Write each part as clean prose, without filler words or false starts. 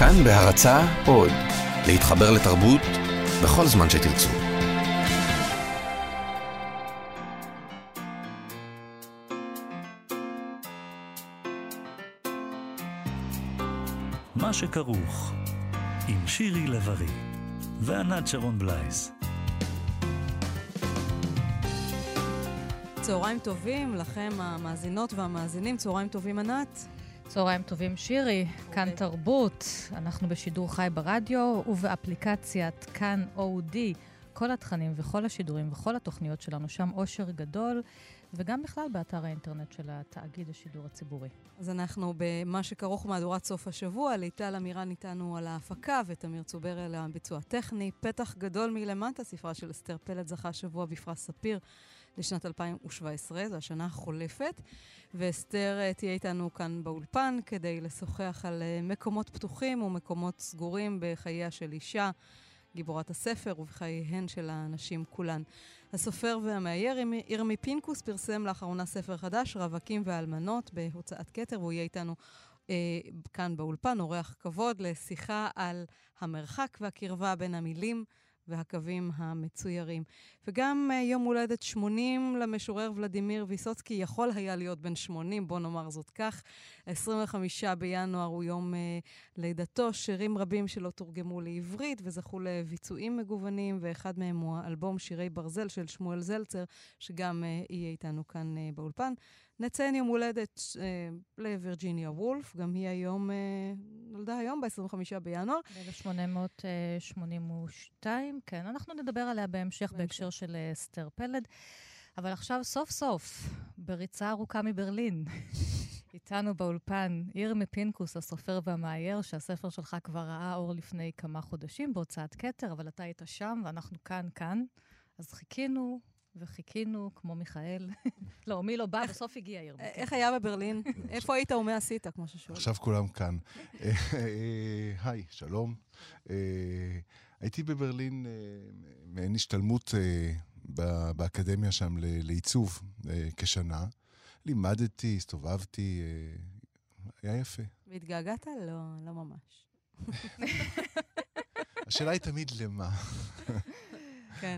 כאן בהרצה עוד, להתחבר לתרבות בכל זמן שתרצו. מה שכרוך עם שירי לב-ארי וענת שרון בלייס. צהריים טובים לכם המאזינות והמאזינים, צהריים טובים ענת. צהריים טובים שירי, כאן תרבות, אנחנו בשידור חי ברדיו ובאפליקציית כאן-OD, כל התכנים וכל השידורים וכל התוכניות שלנו שם אושר גדול, וגם בכלל באתר האינטרנט של התאגיד השידור הציבורי. אז אנחנו במה שכרוך מהדורת סוף השבוע, ליטל אמירן איתנו על ההפקה ותמיר צובר על הביצוע הטכני, פתח גדול מלמטה, ספרה של אסתר פלד זכה השבוע בפרס ספיר, לשנת 2017, זו השנה החולפת, ואסתר תהיה איתנו כאן באולפן כדי לשוחח על מקומות פתוחים ומקומות סגורים בחייה של אישה, גיבורת הספר ובחייהן של האנשים כולן. הסופר והמאייר ירמי פינקוס פרסם לאחרונה ספר חדש, רווקים והלמנות בהוצאת כתר, והוא יהיה איתנו כאן באולפן, אורח כבוד לשיחה על המרחק והקרבה בין המילים והקווים המצוירים. וגם יום הולדת 80 למשורר ולדימיר ויסוצקי, יכול היה להיות בן 80, בוא נאמר זאת כך. 25 בינואר הוא יום לידתו, שירים רבים שלא תורגמו לעברית וזכו לביצועים מגוונים, ואחד מהם הוא האלבום שירי ברזל של שמואל זלצר, שגם יהיה איתנו כאן באולפן. נציין יום הולדת לווירג'יניה וולף, גם היא היום, נולדה היום ב-25 בינואר. ב-1882, כן, אנחנו נדבר עליה בהמשך בהקשר של אסתר פלד, אבל עכשיו סוף סוף, בריצה ארוכה מברלין, איתנו באולפן ירמי פינקוס, הסופר והמאייר, שהספר שלך כבר ראה אור לפני כמה חודשים בהוצאת כתר, אבל אתה היית שם ואנחנו כאן, אז חיכינו. וחיכינו, כמו מיכאל. לא, מי לא בא, בסוף הגיע ירמי. איך היה בברלין? איפה היית ומה עשית, כמו ששואל? עכשיו כולם כאן. היי, שלום. הייתי בברלין מעין השתלמות באקדמיה שם לעיצוב כשנה. לימדתי, הסתובבתי, היה יפה. והתגעגעת? לא ממש. השאלה היא תמיד למה.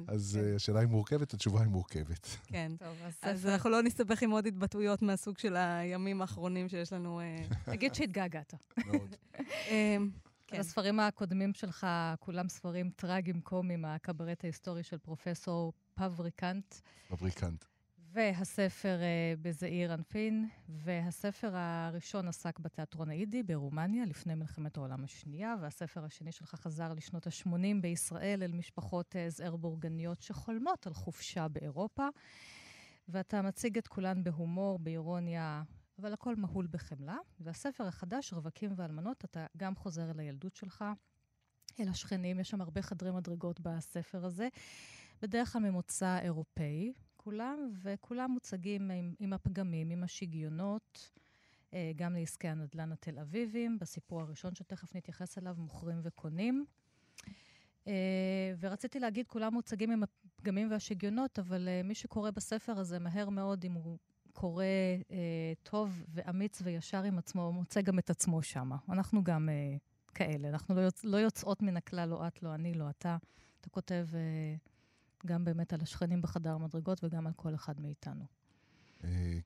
אז השאלה היא מורכבת, התשובה היא מורכבת. כן, טוב. אז אנחנו לא נסתבך עם עוד התבטאויות מהסוג של הימים האחרונים שיש לנו. תגיד שהתגעגעת. מאוד. הספרים הקודמים שלך, כולם ספרים טרגיים קומיים, הקברט ההיסטורי של פרופסור פבריקנט. פבריקנט. והספר בזעיר אנפין, והספר הראשון עסק בתיאטרון האידי ברומניה לפני מלחמת העולם השנייה, והספר השני שלך חזר לשנות ה-80 בישראל אל משפחות זעיר בורגניות שחולמות על חופשה באירופה, ואתה מציג את כולן בהומור, באירוניה, אבל הכל מהול בחמלה. והספר החדש, רווקים ואלמנות, אתה גם חוזר אל הילדות שלך, אל השכנים, יש שם הרבה חדרי מדרגות בספר הזה, בדרך כלל ממוצא אירופאי, וכולם מוצגים עם הפגמים, עם השגיונות, גם לעסקי הנדלן התל אביבים, בסיפור הראשון שתכף נתייחס אליו, מוכרים וקונים. ורציתי להגיד, כולם מוצגים עם הפגמים והשגיונות, אבל מי שקורא בספר הזה מהר מאוד, אם הוא קורא טוב ואמיץ וישר עם עצמו, הוא מוצא גם את עצמו שם. אנחנו גם כאלה, אנחנו לא יוצאות מן הכלל, לא את, לא אני, לא אתה. אתה כותב גם באמת על השכנים בחדר מדרגות, וגם על כל אחד מאיתנו.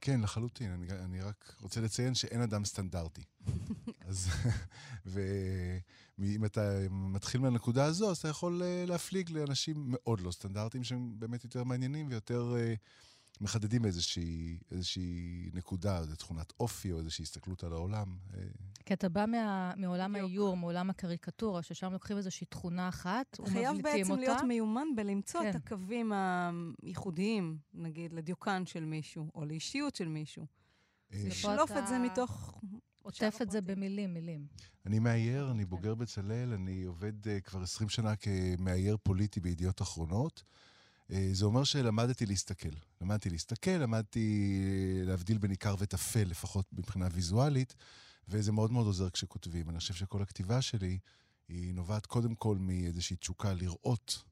כן, לחלוטין. אני רק רוצה לציין שאין אדם סטנדרטי. ואם אתה מתחיל מהנקודה הזו, אז אתה יכול להפליג לאנשים מאוד לא סטנדרטיים, שהם באמת יותר מעניינים ויותר מחדדים איזושהי נקודה, איזו תכונת אופי, או איזושהי הסתכלות על העולם. כי אתה בא מעולם האיור, מעולם הקריקטורה, ששם לוקחים איזושהי תכונה אחת, ומבליטים אותה. חייב בעצם להיות מיומן בלמצוא את הקווים הייחודיים, נגיד, לדיוקן של מישהו, או לאישיות של מישהו. לשלוף את זה מתוך... עוטף את זה במילים. אני מאייר, אני בוגר בצלאל, אני עובד כבר 20 שנה כמאייר פוליטי בידיעות אחרונות, זה אומר שלמדתי להסתכל. למדתי להבדיל בין עיקר וטפל, לפחות מבחינה ויזואלית, וזה מאוד מאוד עוזר כשכותבים. אני חושב שכל הכתיבה שלי היא נובעת קודם כל מאיזושהי תשוקה לראות.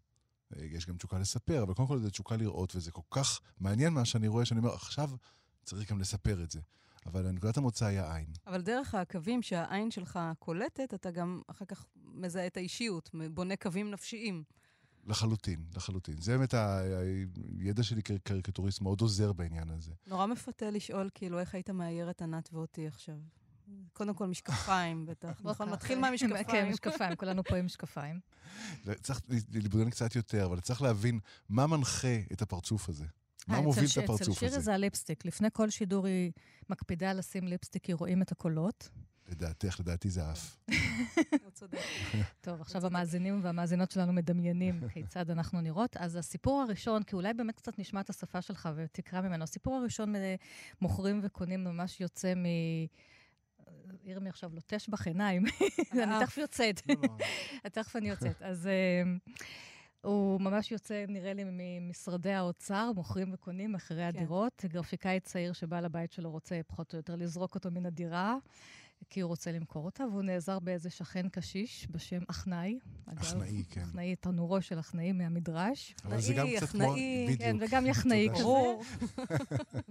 יש גם תשוקה לספר, אבל קודם כל זה תשוקה לראות, וזה כל כך מעניין מה שאני רואה, שאני אומר, עכשיו צריך גם לספר את זה. אבל הנקודת המוצא היא העין. אבל דרך הקווים שהעין שלך קולטת, אתה גם אחר כך מזהה את האישיות, בונה קווים נפשיים. לחלוטין, לחלוטין. זה באמת הידע שלי כקריקטוריסט מאוד עוזר בעניין הזה. נורא מפתה לשאול כאילו איך היית מאייר את ענת ואותי עכשיו. קודם כל משקפיים, בטח. נכון, מתחיל מהמשקפיים. כן, משקפיים, כולנו פה עם משקפיים. צריך לבודן קצת יותר, אבל צריך להבין מה מנחה את הפרצוף הזה. מה מוביל את הפרצוף הזה. אצל שירי זה הליפסטיק. לפני כל שידור היא מקפידה לשים ליפסטיק, היא רואים את הקולות. לדעתי זה אף. טוב, עכשיו המאזינים והמאזינות שלנו מדמיינים כיצד אנחנו נראות. אז הסיפור הראשון, כי אולי באמת קצת נשמע את השפה שלך ותקרא ממנו, הסיפור הראשון מוכרים וקונים ממש יוצא מ... עיר מי עכשיו לוטש בחיניים, אני תכף יוצאת, תכף אני יוצאת, אז הוא ממש יוצא, נראה לי, ממשרדי האוצר, מוכרים וקונים מאחרי הדירות, גרפיקאי צעיר שבא לבית שלו רוצה פחות או יותר לזרוק אותו מן הדירה, כי הוא רוצה למכור אותה, והוא נעזר באיזה שכן קשיש בשם אחנאי. אחנאי, כן. אחנאי, תנורו של אחנאי מהמדרש. אבל זה גם קצת כמו... כן, וגם יחנאי כזה.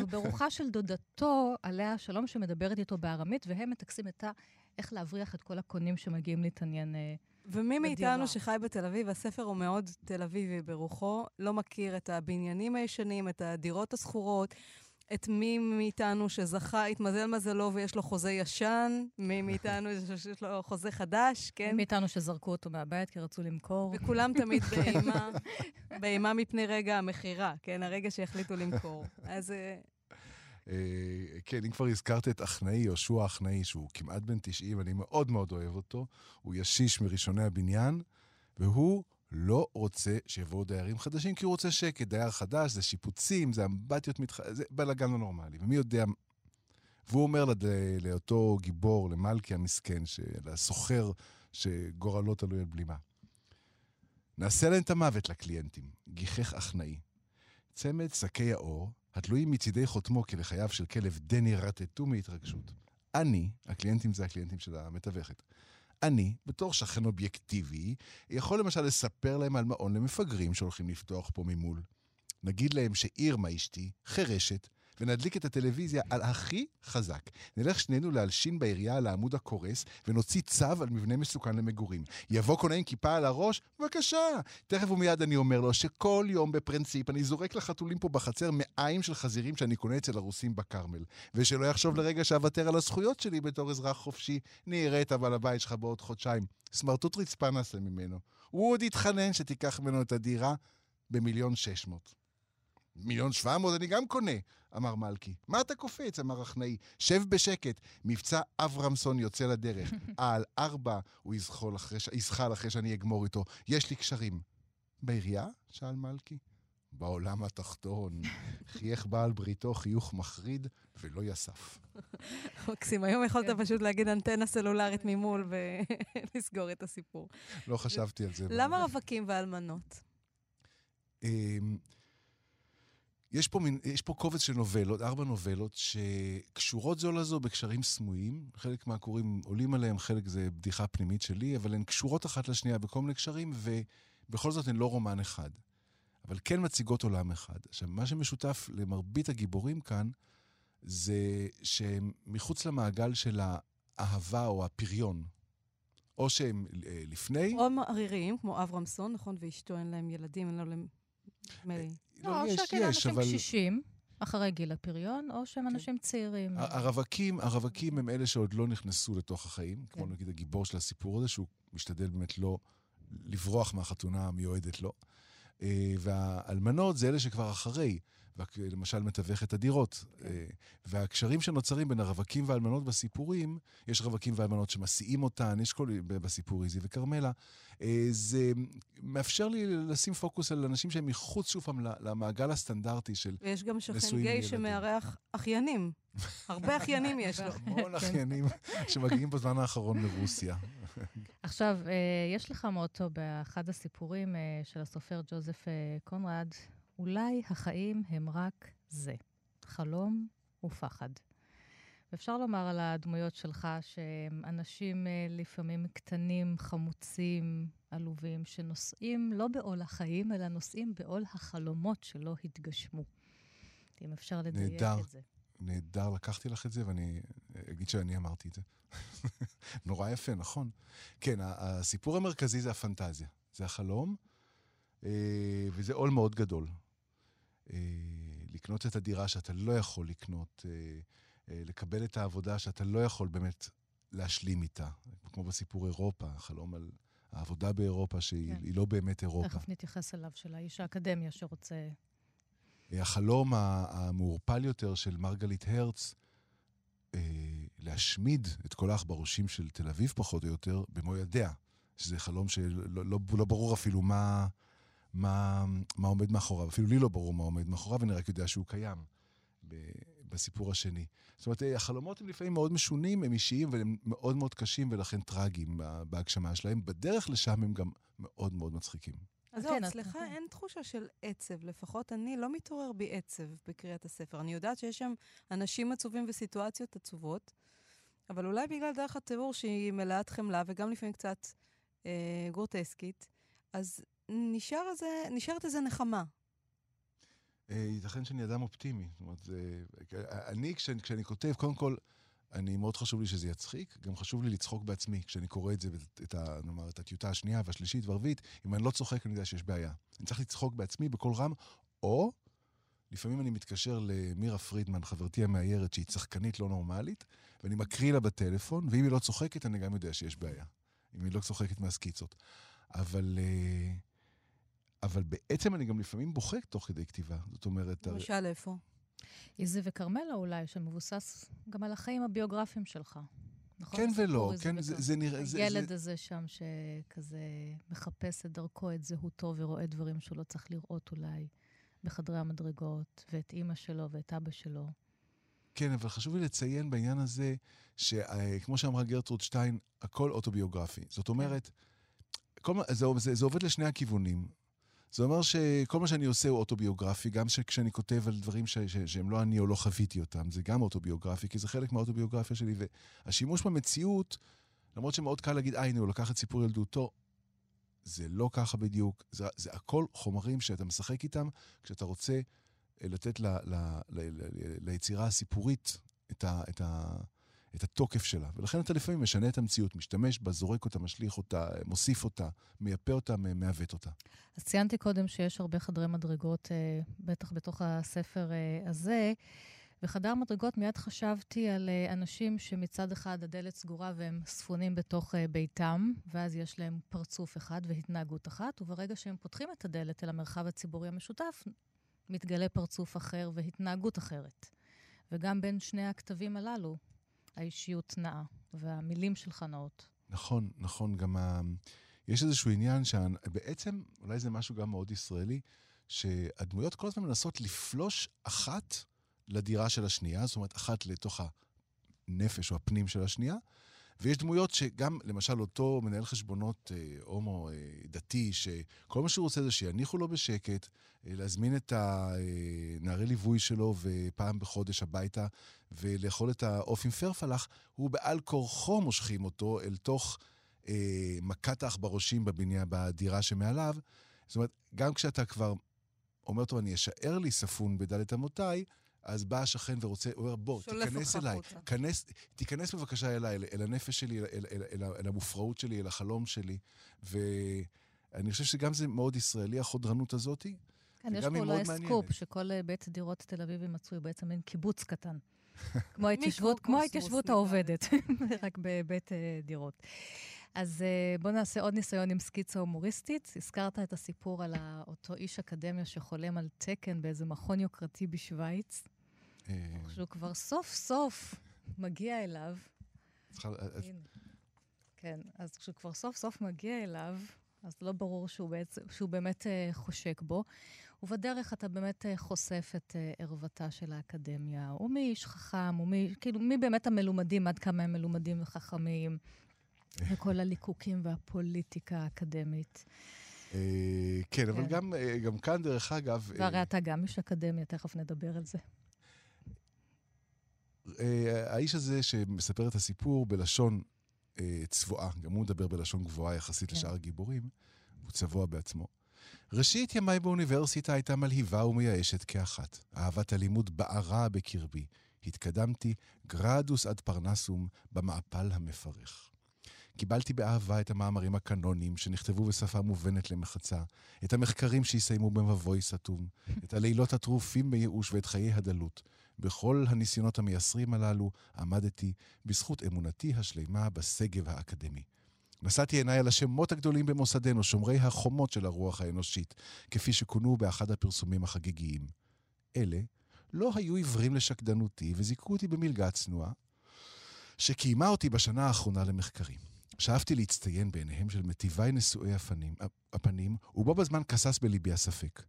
וברוחה של דודתו, עליה שלום, שמדברת איתו בארמית, והם מתקסים איתה איך להבריח את כל הקונים שמגיעים להתעניין בדירה. ומי מאיתנו שחי בתל אביב, הספר הוא מאוד תל אביבי ברוחו, לא מכיר את הבניינים הישנים, את הדירות הסחורות, את מי מאיתנו שזכה, התמזל מזלו ויש לו חוזה ישן, מי מאיתנו שיש לו חוזה חדש, כן? מי מאיתנו שזרקו אותו מהבית כי רצו למכור. וכולם תמיד באימה, באימה מפני רגע המחירה, כן? הרגע שהחליטו למכור. אז... כן, אם כבר הזכרת את אחנאי, יהושע אחנאי, שהוא כמעט בן 90, אני מאוד מאוד אוהב אותו, הוא ישיש מראשוני הבניין, והוא... לא רוצה שיבואו דיירים חדשים, כי הוא רוצה שקט, דייר חדש, זה שיפוצים, זה אמבטיות זה בלגן לא נורמלי, ומי יודע... והוא אומר לאותו גיבור, למלכי המסכן, לסוחר שגורלו תלוי על בלימה. נעשה להם את המוות לקליינטים, גיחך אחנאי. צמד שקי האור, התלויים מצידי חותמו כלחייו של כלב דני רטטו מהתרגשות. אני, הקליינטים זה הקליינטים של המתווכת, אני, בתור שכן אובייקטיבי, יכול למשל לספר להם על מעון למפגרים שהולכים לפתוח פה ממול. נגיד להם שאירמה אשתי חרשת, ונדליק את הטלוויזיה על הכי חזק. נלך שנינו להלשין בעירייה על העמוד הקורס, ונוציא צו על מבנה מסוכן למגורים. יבוא קונה עם כיפה על הראש? בבקשה! תכף ומיד אני אומר לו שכל יום בפרינציפ אני זורק לחתולים פה בחצר מאיים של חזירים שאני קונה אצל הרוסים בקרמל. ושלא יחשוב לרגע שאוותר על הזכויות שלי בתור אזרח חופשי, נראית אבל הבית שלך בעוד חודשיים. סמרטוט רצפה נעשה ממנו. הוא עוד התחנן שתיקח ממנו את הדירה ב1,600,000. 1,700,000 אני גם קונה, אמר מלכי. מה אתה קופץ, אמר אחנאי. שב בשקט, מבצע אברמסון יוצא לדרך. על 4 הוא יזחל אחרי שאני אגמור איתו. יש לי קשרים. בעירייה? שאל מלכי. בעולם התחתון. חייך בעל בריתו חיוך מחריד ולא יסף. מקסים, היום יכולת פשוט להגיד אנטנה סלולרית ממול ולסגור את הסיפור. לא חשבתי על זה. למה רווקים ואלמנות? יש פה קובץ של נובלות, 4 נובלות, שקשורות זו לזו בקשרים סמויים, חלק מהקוראים עולים עליהם, חלק זה בדיחה פנימית שלי, אבל הן קשורות אחת לשנייה בכל מיני קשרים, ובכל זאת הן לא רומן אחד. אבל כן מציגות עולם אחד. עכשיו, מה שמשותף למרבית הגיבורים כאן, זה שהם מחוץ למעגל של האהבה או הפריון, או שהם לפני... או מעריריים, כמו אברמסון, נכון? ואשתו אין להם ילדים, אין להם... לא, או שכן אנשים קשישים, אחרי גיל הפריון, או שהם אנשים צעירים. הרווקים הם אלה שעוד לא נכנסו לתוך החיים, כמו נגיד הגיבור של הסיפור הזה, שהוא משתדל באמת לא לברוח מהחתונה המיועדת לו. והאלמנות זה אלה שכבר אחרי, למשל מתווכת הדירות. והקשרים שנוצרים בין הרווקים והאלמנות בסיפורים, יש רווקים והאלמנות שמסיעים אותן, יש כל בסיפור איזי וקרמלה, זה מאפשר לי לשים פוקוס על אנשים שהם מחוץ שוב פעם למעגל הסטנדרטי של נשואים. ויש גם שכן גיי שמארח אחיינים. הרבה אחיינים יש לו. המון אחיינים שמגיעים בזמן האחרון לרוסיה. עכשיו, יש לך מאותו באחד הסיפורים של הסופר ג'וזף קונרד, אולי החיים הם רק זה, חלום ופחד. ואפשר לומר על הדמויות שלך שהם אנשים לפעמים קטנים, חמוצים, עלובים, שנושאים לא בעול החיים, אלא נושאים בעול החלומות שלא התגשמו. אם אפשר לדייק את זה. נהדר, לקחתי לך את זה, ואני אגיד שאני אמרתי את זה. נורא יפה, נכון? כן, הסיפור המרכזי זה הפנטזיה, זה החלום, וזה עול מאוד גדול. לקנות את הדירה שאתה לא יכול לקנות, לקבל את העבודה שאתה לא יכול באמת להשלים איתה, כמו בסיפור אירופה, החלום על העבודה באירופה, שהיא לא באמת אירופה. תכף נתייחס אליו, של האיש האקדמיה שרוצה... החלום המעורפל יותר של מרגלית הרץ, להשמיד את קולך בראשים של תל אביב פחות או יותר, במו ידיה, שזה חלום שלא ברור אפילו מה עומד מאחוריו, אפילו לי לא ברור מה עומד מאחוריו, אני רק יודע שהוא קיים בסיפור השני. זאת אומרת, החלומות הם לפעמים מאוד משונים, הם אישיים והם מאוד מאוד קשים ולכן טרגיים בהגשמה שלהם, בדרך לשם הם גם מאוד מאוד מצחיקים. אז לא, אצלך אין תחושה של עצב, לפחות אני לא מתעורר בי עצב בקריאת הספר. אני יודעת שיש שם אנשים עצובים וסיטואציות עצובות, אבל אולי בגלל דרך התיאור שהיא מלאת חמלה, וגם לפעמים קצת גורטסקית, אז נשארת איזה נחמה. ייתכן שאני אדם אופטימי. זאת אומרת, אני, כשאני כותב, קודם כל, מאוד חשוב לי שזה יצחיק, גם חשוב לי לצחוק בעצמי, כשאני קורא את זה, נאמר, את הטיוטה השנייה והשלישית והרביעית, אם אני לא צוחק, אני יודע שיש בעיה. אני צריך לצחוק בעצמי בכל רם, או לפעמים אני מתקשר למירה פרידמן, חברתי המאיירת, שהיא צחקנית לא נורמלית, ואני מקריא לה בטלפון, ואם היא לא צוחקת, אני גם יודע שיש בעיה. אם היא לא צוחקת מהסקיצות. אבל בעצם אני גם לפעמים בוחק תוך כדי כתיבה. זאת אומרת... למשל, איפה? איזה וקרמלה אולי, שמבוסס גם על החיים הביוגרפיים שלך. נכון? כן ולא, כן, זה נראה... הילד הזה שם שכזה מחפש את דרכו, את זהותו, ורואה דברים שהוא לא צריך לראות אולי בחדרי המדרגות, ואת אימא שלו ואת אבא שלו. כן, אבל חשוב לי לציין בעניין הזה, שכמו שאמרה גרטרוד שטיין, הכל אוטוביוגרפי. זאת אומרת, זה עובד לשני הכיוונים. זה אומר שכל מה שאני עושה הוא אוטוביוגרפי, גם כשאני כותב על דברים שהם לא אני או לא חוויתי אותם, זה גם אוטוביוגרפי, כי זה חלק מהאוטוביוגרפיה שלי, והשימוש במציאות, למרות שמאוד קל להגיד, הנה, הוא לקח את סיפור ילדותו, זה לא ככה בדיוק, זה הכל חומרים שאתה משחק איתם, כשאתה רוצה לתת ליצירה הסיפורית את התוקף שלה, ולכן אתה לפעמים משנה את המציאות, משתמש בה, זורק אותה, משליך אותה, מוסיף אותה, מייפה אותה, מעוות אותה. אז ציינתי קודם שיש הרבה חדרי מדרגות, בטח בתוך הספר הזה, וחדר מדרגות מיד חשבתי על אנשים שמצד אחד הדלת סגורה והם ספונים בתוך ביתם, ואז יש להם פרצוף אחד והתנהגות אחת, וברגע שהם פותחים את הדלת אל המרחב הציבורי המשותף, מתגלה פרצוף אחר והתנהגות אחרת. וגם בין שני הכתבים הללו, האישיות נעה, והמילים שלך נעות. נכון, נכון, גם יש איזשהו עניין שבעצם, אולי זה משהו גם מאוד ישראלי, שהדמויות כל הזמן מנסות לפלוש אחת לדירה של השנייה, זאת אומרת, אחת לתוך הנפש או הפנים של השנייה, ויש דמויות שגם, למשל, אותו מנהל חשבונות הומו דתי, שכל מה שהוא רוצה זה שיניחו לו בשקט, להזמין את הנערי ליווי שלו ופעם בחודש הביתה, ולאכול את האוף עם פרפלח, הוא בעל כורחו מושכים אותו אל תוך מכת העכברושים בדירה שמעליו. זאת אומרת, גם כשאתה כבר אומר, טוב, אני אשאר לי ספון בדלת אמותיי, אז בא השכן ורוצה, הוא אומר, בוא, תיכנס אליי, תיכנס בבקשה אליי, אל הנפש שלי, אל המופרעות שלי, אל החלום שלי, ואני חושב שגם זה מאוד ישראלי, החודרנות הזאת, וגם היא מאוד מעניינת. יש פה אולי סקופ, שכל בית דירות תל אביב מצוי בעצם מין קיבוץ קטן, כמו ההתיישבות העובדת, רק בבית דירות. אז בואו נעשה עוד ניסיון עם סקיצה הומוריסטית. הזכרת את הסיפור על אותו איש אקדמיה שחולם על תקן באיזה מכון יוקרתי בשוויץ. שהוא כבר סוף סוף מגיע אליו. כן, אז כשהוא כבר סוף סוף מגיע אליו, אז לא ברור שהוא באמת חושק בו. ובדרך אתה באמת חושף את ערוותה של האקדמיה. ומי איש חכם, כאילו מי באמת המלומדים, עד כמה הם מלומדים וחכמים. וכל הליקוקים והפוליטיקה האקדמית. כן, אבל גם כאן דרך אגב... והרי אתה גם איש אקדמיה, תכף נדבר על זה. האיש הזה שמספר את הסיפור בלשון צבועה, גם הוא מדבר בלשון גבוהה יחסית לשאר גיבורים, הוא צבוע בעצמו. ראשית ימיי באוניברסיטה הייתה מלהיבה ומייאשת כאחת. אהבת הלימוד בערה בקרבי. התקדמתי גרדוס עד פרנסום במעפל המפרך. קיבלתי באהבה את המאמרים הקנונים שנכתבו בשפה מובנת למחצה, את המחקרים שיסיימו במבוי סתום, את הלילות הטרופים בייאוש ואת חיי הדלות. בכל הניסיונות המייסרים הללו עמדתי בזכות אמונתי השלימה בסגב האקדמי. נשאתי עיניי על השמות הגדולים במוסדנו, שומרי החומות של הרוח האנושית, כפי שכונו באחד הפרסומים החגיגיים. אלה לא היו עיוורים לשקדנותי וזיקו אותי במלגה צנועה, שקיימה אותי בשנה האחרונה למחקרים. שאפתי להצטיין בעיניהם של מטיבי נשואי הפנים, ובו בזמן כסס בליבי הספק.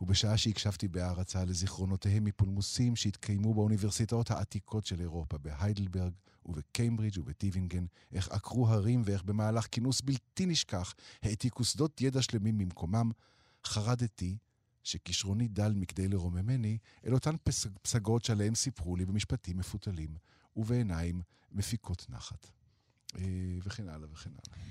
ובשעה שהקשבתי בהערצה לזיכרונותיהם מפולמוסים שהתקיימו באוניברסיטאות העתיקות של אירופה, בהיידלברג ובקיימברידג' ובטיבינגן, איך עקרו הרים ואיך במהלך כינוס בלתי נשכח העתיקו שדות ידע שלמים ממקומם, חרדתי שכישרוני דל מכדי לרוממני אל אותן פסגות שעליהם סיפרו לי במשפטים מפותלים ובעיניים מפיקות נחת. וכן הלאה וכן הלאה.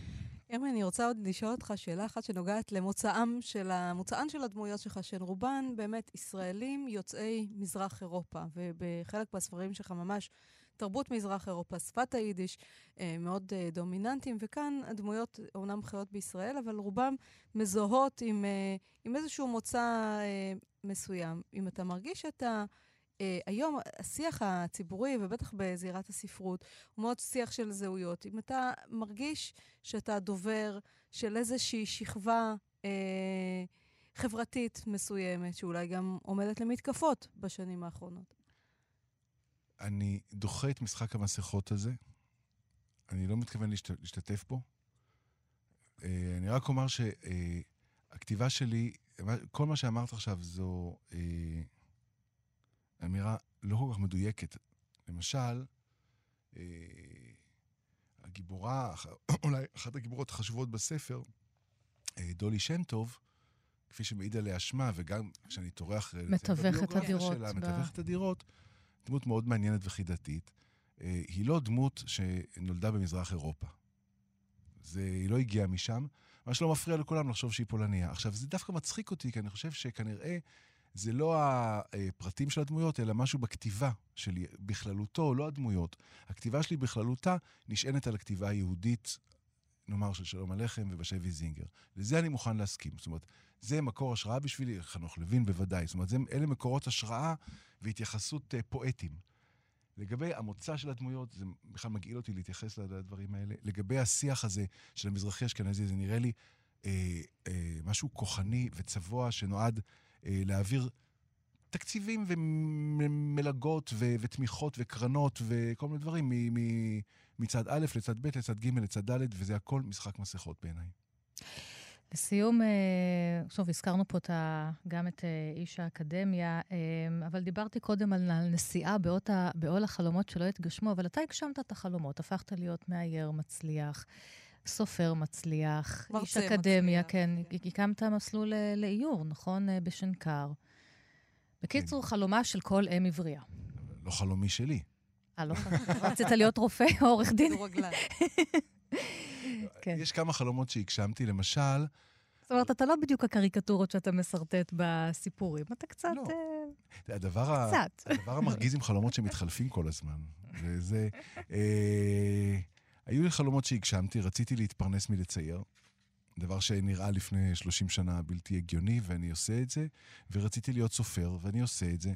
ירמי, אני רוצה עוד לשאול אותך שאלה אחת שנוגעת למוצאן של הדמויות שלך, שהן רובן באמת ישראלים יוצאי מזרח אירופה, ובחלק מהספרים שלך ממש תרבות מזרח אירופה, שפת היידיש, מאוד דומיננטיים, וכאן הדמויות אומנם חיות בישראל, אבל רובם מזוהות עם איזשהו מוצא מסוים. אם אתה מרגיש שאתה היום השיח הציבורי, ובטח בזירת הספרות, הוא מאוד שיח של זהויות. אם אתה מרגיש שאתה דובר של איזושהי שכבה חברתית מסוימת, שאולי גם עומדת למתקפות בשנים האחרונות. אני דוחה את משחק המסכות הזה. אני לא מתכוון להשתתף בו. אני רק אומר שהכתיבה שלי, כל מה שאמרת עכשיו זו אמירה לא כל כך מדויקת. למשל, הגיבורה, אולי אחת הגיבורות החשובות בספר, דולי שם טוב, כפי שמעיד עליה שמה, וגם כשאני טורח מתווך את הדירות, דמות מאוד מעניינת וחידתית. היא לא דמות שנולדה במזרח אירופה. היא לא הגיעה משם, מה שלא מפריע לכולם לחשוב שהיא פולניה. עכשיו, זה דווקא מצחיק אותי, כי אני חושב שכנראה זה לא הפרטים של הדמויות, אלא משהו בכתיבה שלי, בכללותו, לא הדמויות. הכתיבה שלי בכללותה נשענת על הכתיבה היהודית, נאמר של שלום עליכם ובשבי זינגר. לזה אני מוכן להסכים. זאת אומרת, זה מקור השראה בשבילי, חנוך לוין בוודאי. זאת אומרת, אלה מקורות השראה והתייחסות פואטים. לגבי המוצא של הדמויות, זה בכלל מגעיל אותי להתייחס לדברים האלה. לגבי השיח הזה של המזרחי אשכנזי, זה נראה לי משהו כוחני וצבוע שנועד להעביר תקציבים ומלגות ותמיכות וקרנות וכל מיני דברים מצד א' לצד ב' לצד ג' לצד ד', וזה הכל משחק מסכות בעיניי. לסיום, עכשיו הזכרנו פה גם את איש האקדמיה, אבל דיברתי קודם על נסיעה בעול החלומות שלא התגשמו, אבל אתה הגשמת את החלומות, הפכת להיות מאייר מצליח, סופר מצליח, איש אקדמיה, כן, הקמת מסלול לאיור, נכון? בשנקר. בקיצור, חלומה של כל אם עברייה. לא חלומי שלי. לא חלומי, רצית להיות רופא או עורך דין. יש כמה חלומות שהגשמתי, למשל. זאת אומרת, אתה לא בדיוק הקריקטורות שאתה מסרטט בסיפורים, אתה קצת הדבר המרגיז עם חלומות שמתחלפים כל הזמן. זה היו לי חלומות שהגשמתי, רציתי להתפרנס מלצייר, דבר שנראה לפני 30 שנה בלתי הגיוני, ואני עושה את זה, ורציתי להיות סופר, ואני עושה את זה,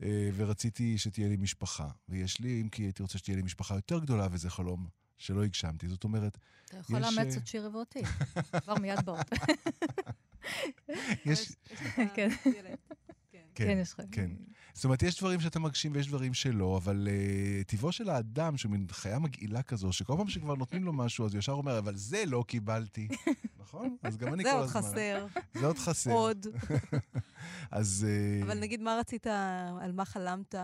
ורציתי שתהיה לי משפחה, ויש לי, אם כי הייתי רוצה שתהיה לי משפחה יותר גדולה, וזה חלום שלא הגשמתי, זאת אומרת... אתה יכול לאמץ את שירי ואותי, כבר מיד באות. יש... כן. כן, כן. זאת אומרת, יש דברים שאתה מגשים ויש דברים שלא, אבל טבעו של האדם, שהוא מין חיה מגעילה כזו, שכל פעם שכבר נותנים לו משהו, אז ישר אומר, אבל זה לא קיבלתי. נכון? אז גם אני כל הזמן. זה עוד חסר. עוד. אז... אבל נגיד, מה רצית, על מה חלמת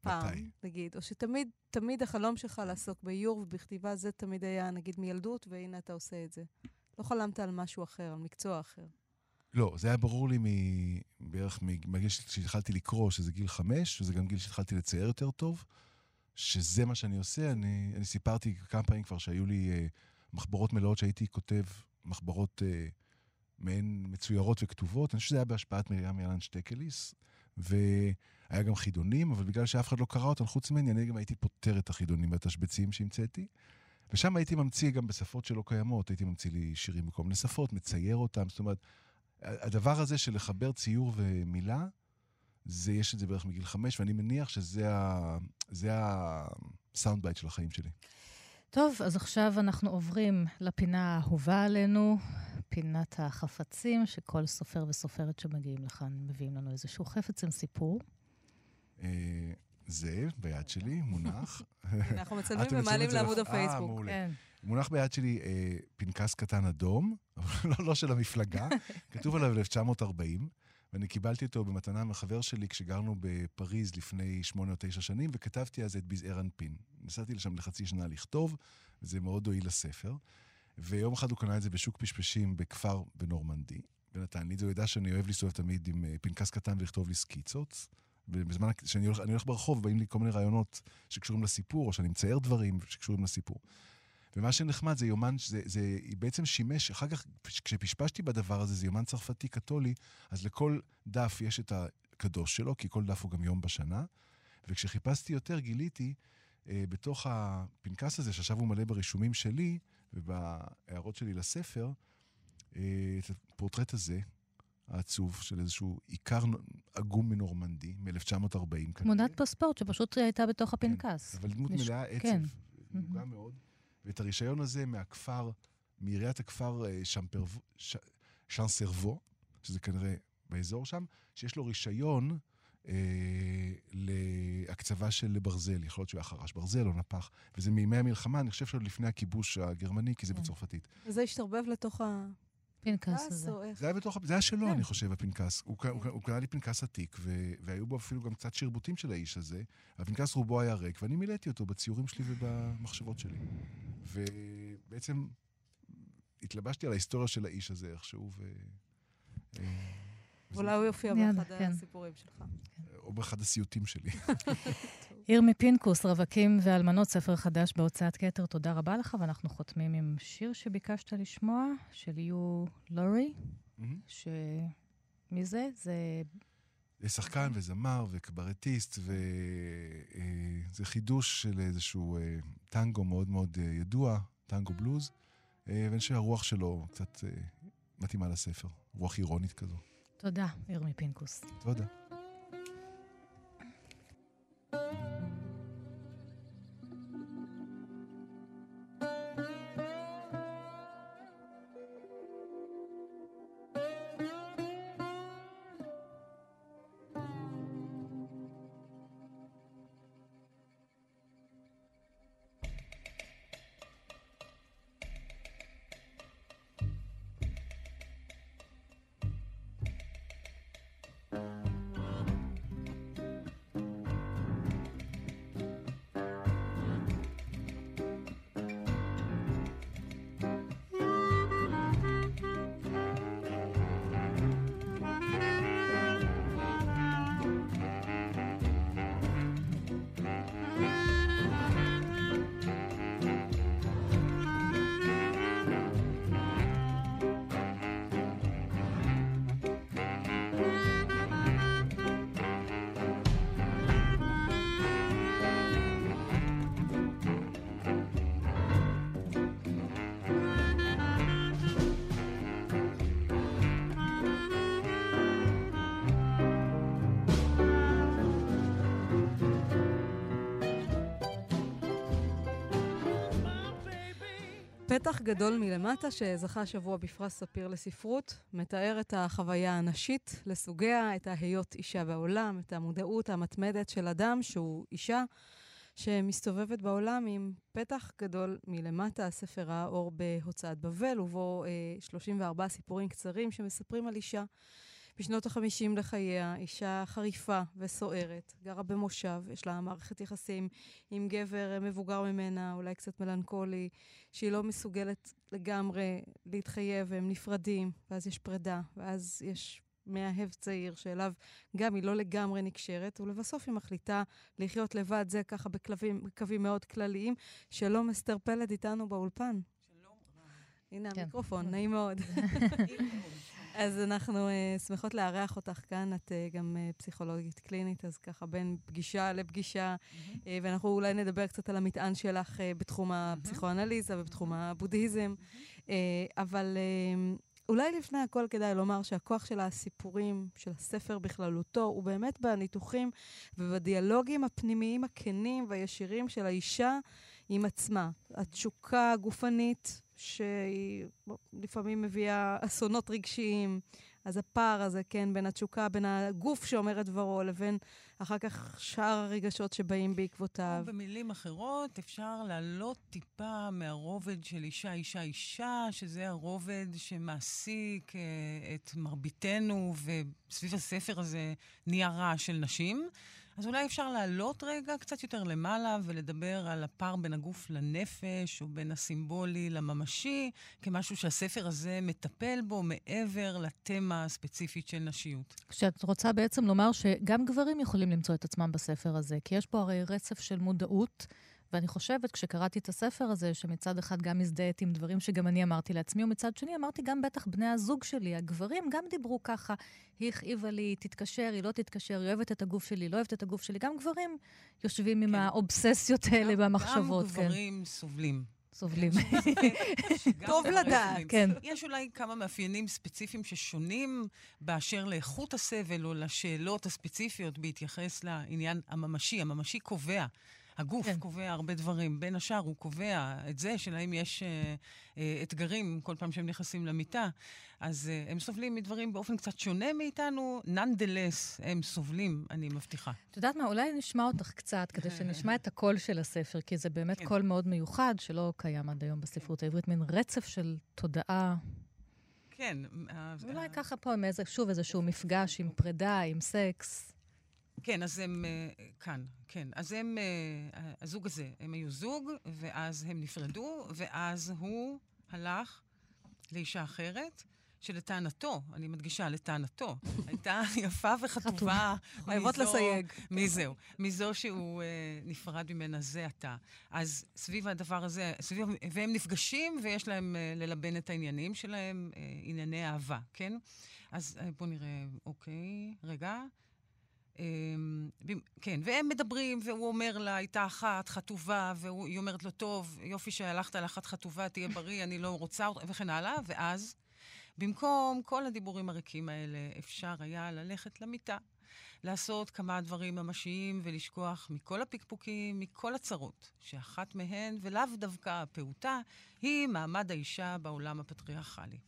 פעם, נגיד, או שתמיד, תמיד החלום שלך לעסוק באיור ובכתיבה, זה תמיד היה, נגיד, מילדות, והנה אתה עושה את זה. לא חלמת על משהו אחר, על מקצוע אחר. לא, זה היה ברור לי בערך מהגיל שהתחלתי לקרוא, שזה גיל 5, שזה גם גיל שהתחלתי לצייר יותר טוב, שזה מה שאני עושה. אני סיפרתי כמה פעמים כבר שהיו לי מחברות מלאות שהייתי כותב, מחברות מעין מצוירות וכתובות. אני חושב שזה היה בהשפעת מרים ילן שטקליס, והיה גם חידונים, אבל בגלל שאף אחד לא קרא אותם חוץ ממני, אני גם הייתי פותר את החידונים והתשבצים שהמצאתי, ושם הייתי ממציא גם בשפות שלא קיימות, הייתי ממציא לי שירים בכל מיני שפות, מצייר אותם, זאת אומרת, הדבר הזה של לחבר ציור ומילה, זה, יש את זה בערך מגיל 5, ואני מניח שזה הסאונד בייט של החיים שלי. טוב, אז עכשיו אנחנו עוברים לפינה האהובה עלינו, פינת החפצים, שכל סופר וסופרת שמגיעים לכאן, מביאים לנו איזשהו חפץ עם סיפור. זה ביד שלי, מונח. אנחנו מצלמים ומעלים לעמוד הפייסבוק. מונח ביד שלי פנקס קטן אדום, אבל לא של המפלגה, כתוב עליו 1940, ואני קיבלתי אותו במתנה מחבר שלי כשגרנו בפריז לפני 8 או 9 שנים, וכתבתי אז את בזעיר אנפין. נסעתי לשם לחצי שנה לכתוב, וזה מאוד הועיל לספר. ויום אחד הוא קנה את זה בשוק פשפשים בכפר בנורמנדי, ונתן לי, זו ידע שאני אוהב להסתובב תמיד עם פנקס קטן ולכתוב לי סקיצות, ובזמן שאני הולך ברחוב, באים לי כל מיני רעיונות שקשורים לסיפור, או שאני מצייר דברים שקשורים לסיפור. ומה שנחמד זה יומן, זה בעצם שימש, אחר כך כשפשפשתי בדבר הזה, זה יומן צרפתי קתולי, אז לכל דף יש את הקדוש שלו, כי כל דף הוא גם יום בשנה, וכשחיפשתי יותר גיליתי, בתוך הפנקס הזה, שעכשיו הוא מלא ברישומים שלי, ובהערות שלי לספר, את הפורטרט הזה, העצוב של איזשהו עיקר עגום מנורמנדי, מ-1940. תמונת פספורט שפשוט הייתה בתוך הפנקס. אבל דמות מלאה עצב, נוגה מאוד. ואת הרישיון הזה מהכפר, מעיריית הכפר שנסרבו, שזה כנראה באזור שם, שיש לו רישיון להקצבה של ברזל, יכול להיות שהוא היה חרש ברזל או נפח, וזה מימי המלחמה, אני חושב שעוד לפני הכיבוש הגרמני, כי זה בצרפתית. וזה השתרבב לתוך הפנקס הזה. זה היה שלו, אני חושב, הפנקס. הוא קנה לי פנקס עתיק, והיו בו אפילו גם קצת שירבותים של האיש הזה. הפנקס רובו היה ריק, ואני מילאתי אותו בציורים שלי ובמחשבות שלי. ובעצם התלבשתי על ההיסטוריה של האיש הזה איכשהו, אולי הוא יופיע באחד הסיפורים שלך. או באחד הסיוטים שלי. ירמי פינקוס, רווקים ואלמנות, ספר חדש בהוצאת כתר. תודה רבה לך, ואנחנו חותמים עם שיר שביקשת לשמוע, של יו לורי, שמי זה? זה שחקן וזמר וקברטיסט, וזה חידוש של איזשהו טנגו מאוד מאוד ידוע, טנגו בלוז, ואני שהרוח שלו קצת מתאימה לספר, רוח אירונית כזו. תודה, ירמי פינקוס. תודה. פתח גדול מלמטה שזכה שבוע בפרס ספיר לספרות, מתאר את החוויה הנשית לסוגיה, את ההיות אישה בעולם, את המודעות המתמדת של אדם שהוא אישה שמסתובבת בעולם עם פתח גדול מלמטה, הספר האור בהוצאת בבל, ובו 34 סיפורים קצרים שמספרים על אישה. בשנות ה-50 לחייה, אישה חריפה וסוערת, גרה במושב, יש לה מערכת יחסים עם גבר מבוגר ממנה, אולי קצת מלנכולי, שהיא לא מסוגלת לגמרי להתחייב, והם נפרדים, ואז יש פרידה, ואז יש מאהב צעיר שאליו גם היא לא לגמרי נקשרת, ולבסוף היא מחליטה לחיות לבד, זה ככה בקווים מאוד כלליים, שלא מסתרפלת איתנו באולפן. שלום. הנה המיקרופון, נעים מאוד. אז אנחנו שמחות לארח אותך כאן, את גם פסיכולוגית קלינית, אז ככה בין פגישה לפגישה, ואנחנו אולי נדבר קצת על המטען שלך בתחום הפסיכואנליזה ובתחום הבודהיזם, אבל אולי לפני הכל כדאי לומר שהכוח של הסיפורים, של הספר בכללותו, הוא באמת בניתוחים ובדיאלוגים הפנימיים הכנים והישירים של האישה עם עצמה. התשוקה הגופנית שהיא לפעמים מביאה אסונות רגשיים, אז הפער הזה, כן, בין התשוקה, בין הגוף שאומר את דברו, לבין אחר כך שאר הרגשות שבאים בעקבותיו. במילים אחרות, אפשר לעלות טיפה מהרובד של אישה, אישה, אישה, שזה הרובד שמעסיק את מרביתנו, וסביב הספר הזה נהיה רע של נשים. אז אולי אפשר לעלות רגע קצת יותר למעלה, ולדבר על הפער בין הגוף לנפש, או בין הסימבולי לממשי, כמשהו שהספר הזה מטפל בו מעבר לתמה הספציפית של נשיות. כשאת רוצה בעצם לומר שגם גברים יכולים למצוא את עצמם בספר הזה, כי יש פה הרי רצף של מודעות, ואני חושבת, כשקראתי את הספר הזה, שמצד אחד גם הזדהיתי עם דברים שגם אני אמרתי לעצמי, ומצד שני אמרתי גם בטח בני הזוג שלי, הגברים גם דיברו ככה, היא הכאיבה לי, תתקשר, היא לא תתקשר, היא אוהבת את הגוף שלי, לא אוהבת את הגוף שלי, גם גברים יושבים עם האובססיות האלה במחשבות. גם גברים סובלים. סובלים. טוב לדעת. יש אולי כמה מאפיינים ספציפיים ששונים באשר לאיכות הסבל או לשאלות הספציפיות בהתייחס לעניין הממשי. הממשי קובע. הגוף קובע הרבה דברים. בין השאר הוא קובע את זה שלהם יש אתגרים כל פעם שהם נכנסים למיטה. אז הם סובלים מדברים באופן קצת שונה מאיתנו. נונדלס הם סובלים, אני מבטיחה. את יודעת מה, אולי נשמע אותך קצת, כדי שנשמע את הקול של הספר, כי זה באמת קול מאוד מיוחד, שלא קיים עד היום בספרות העברית, מין רצף של תודעה. כן. אולי ככה פה, שוב איזשהו מפגש עם פרידה, עם סקס. כן, אז הם כאן, כן. אז הם, הזוג הזה, הם היו זוג, ואז הם נפרדו, ואז הוא הלך לאישה אחרת, שלטענתו, אני מדגישה, לטענתו, הייתה יפה וחטובה. אוהבות לסייג. מזו שהוא נפרד ממנה זה עתה. אז סביב הדבר הזה, והם נפגשים, ויש להם ללבן את העניינים שלהם, ענייני אהבה, כן? אז בוא נראה, אוקיי, רגע. כן, והם מדברים, והוא אומר לה, הייתה אחת חטובה, והיא אומרת לו, טוב, יופי שהלכת על אחת חטובה, תהיה בריא, אני לא רוצה, וכן הלאה, ואז, במקום כל הדיבורים הריקים האלה, אפשר היה ללכת למיטה, לעשות כמה דברים ממשיים, ולשכוח מכל הפקפוקים, מכל הצרות, שאחת מהן, ולאו דווקא הפעוטה, היא מעמד האישה בעולם הפטריארכלי.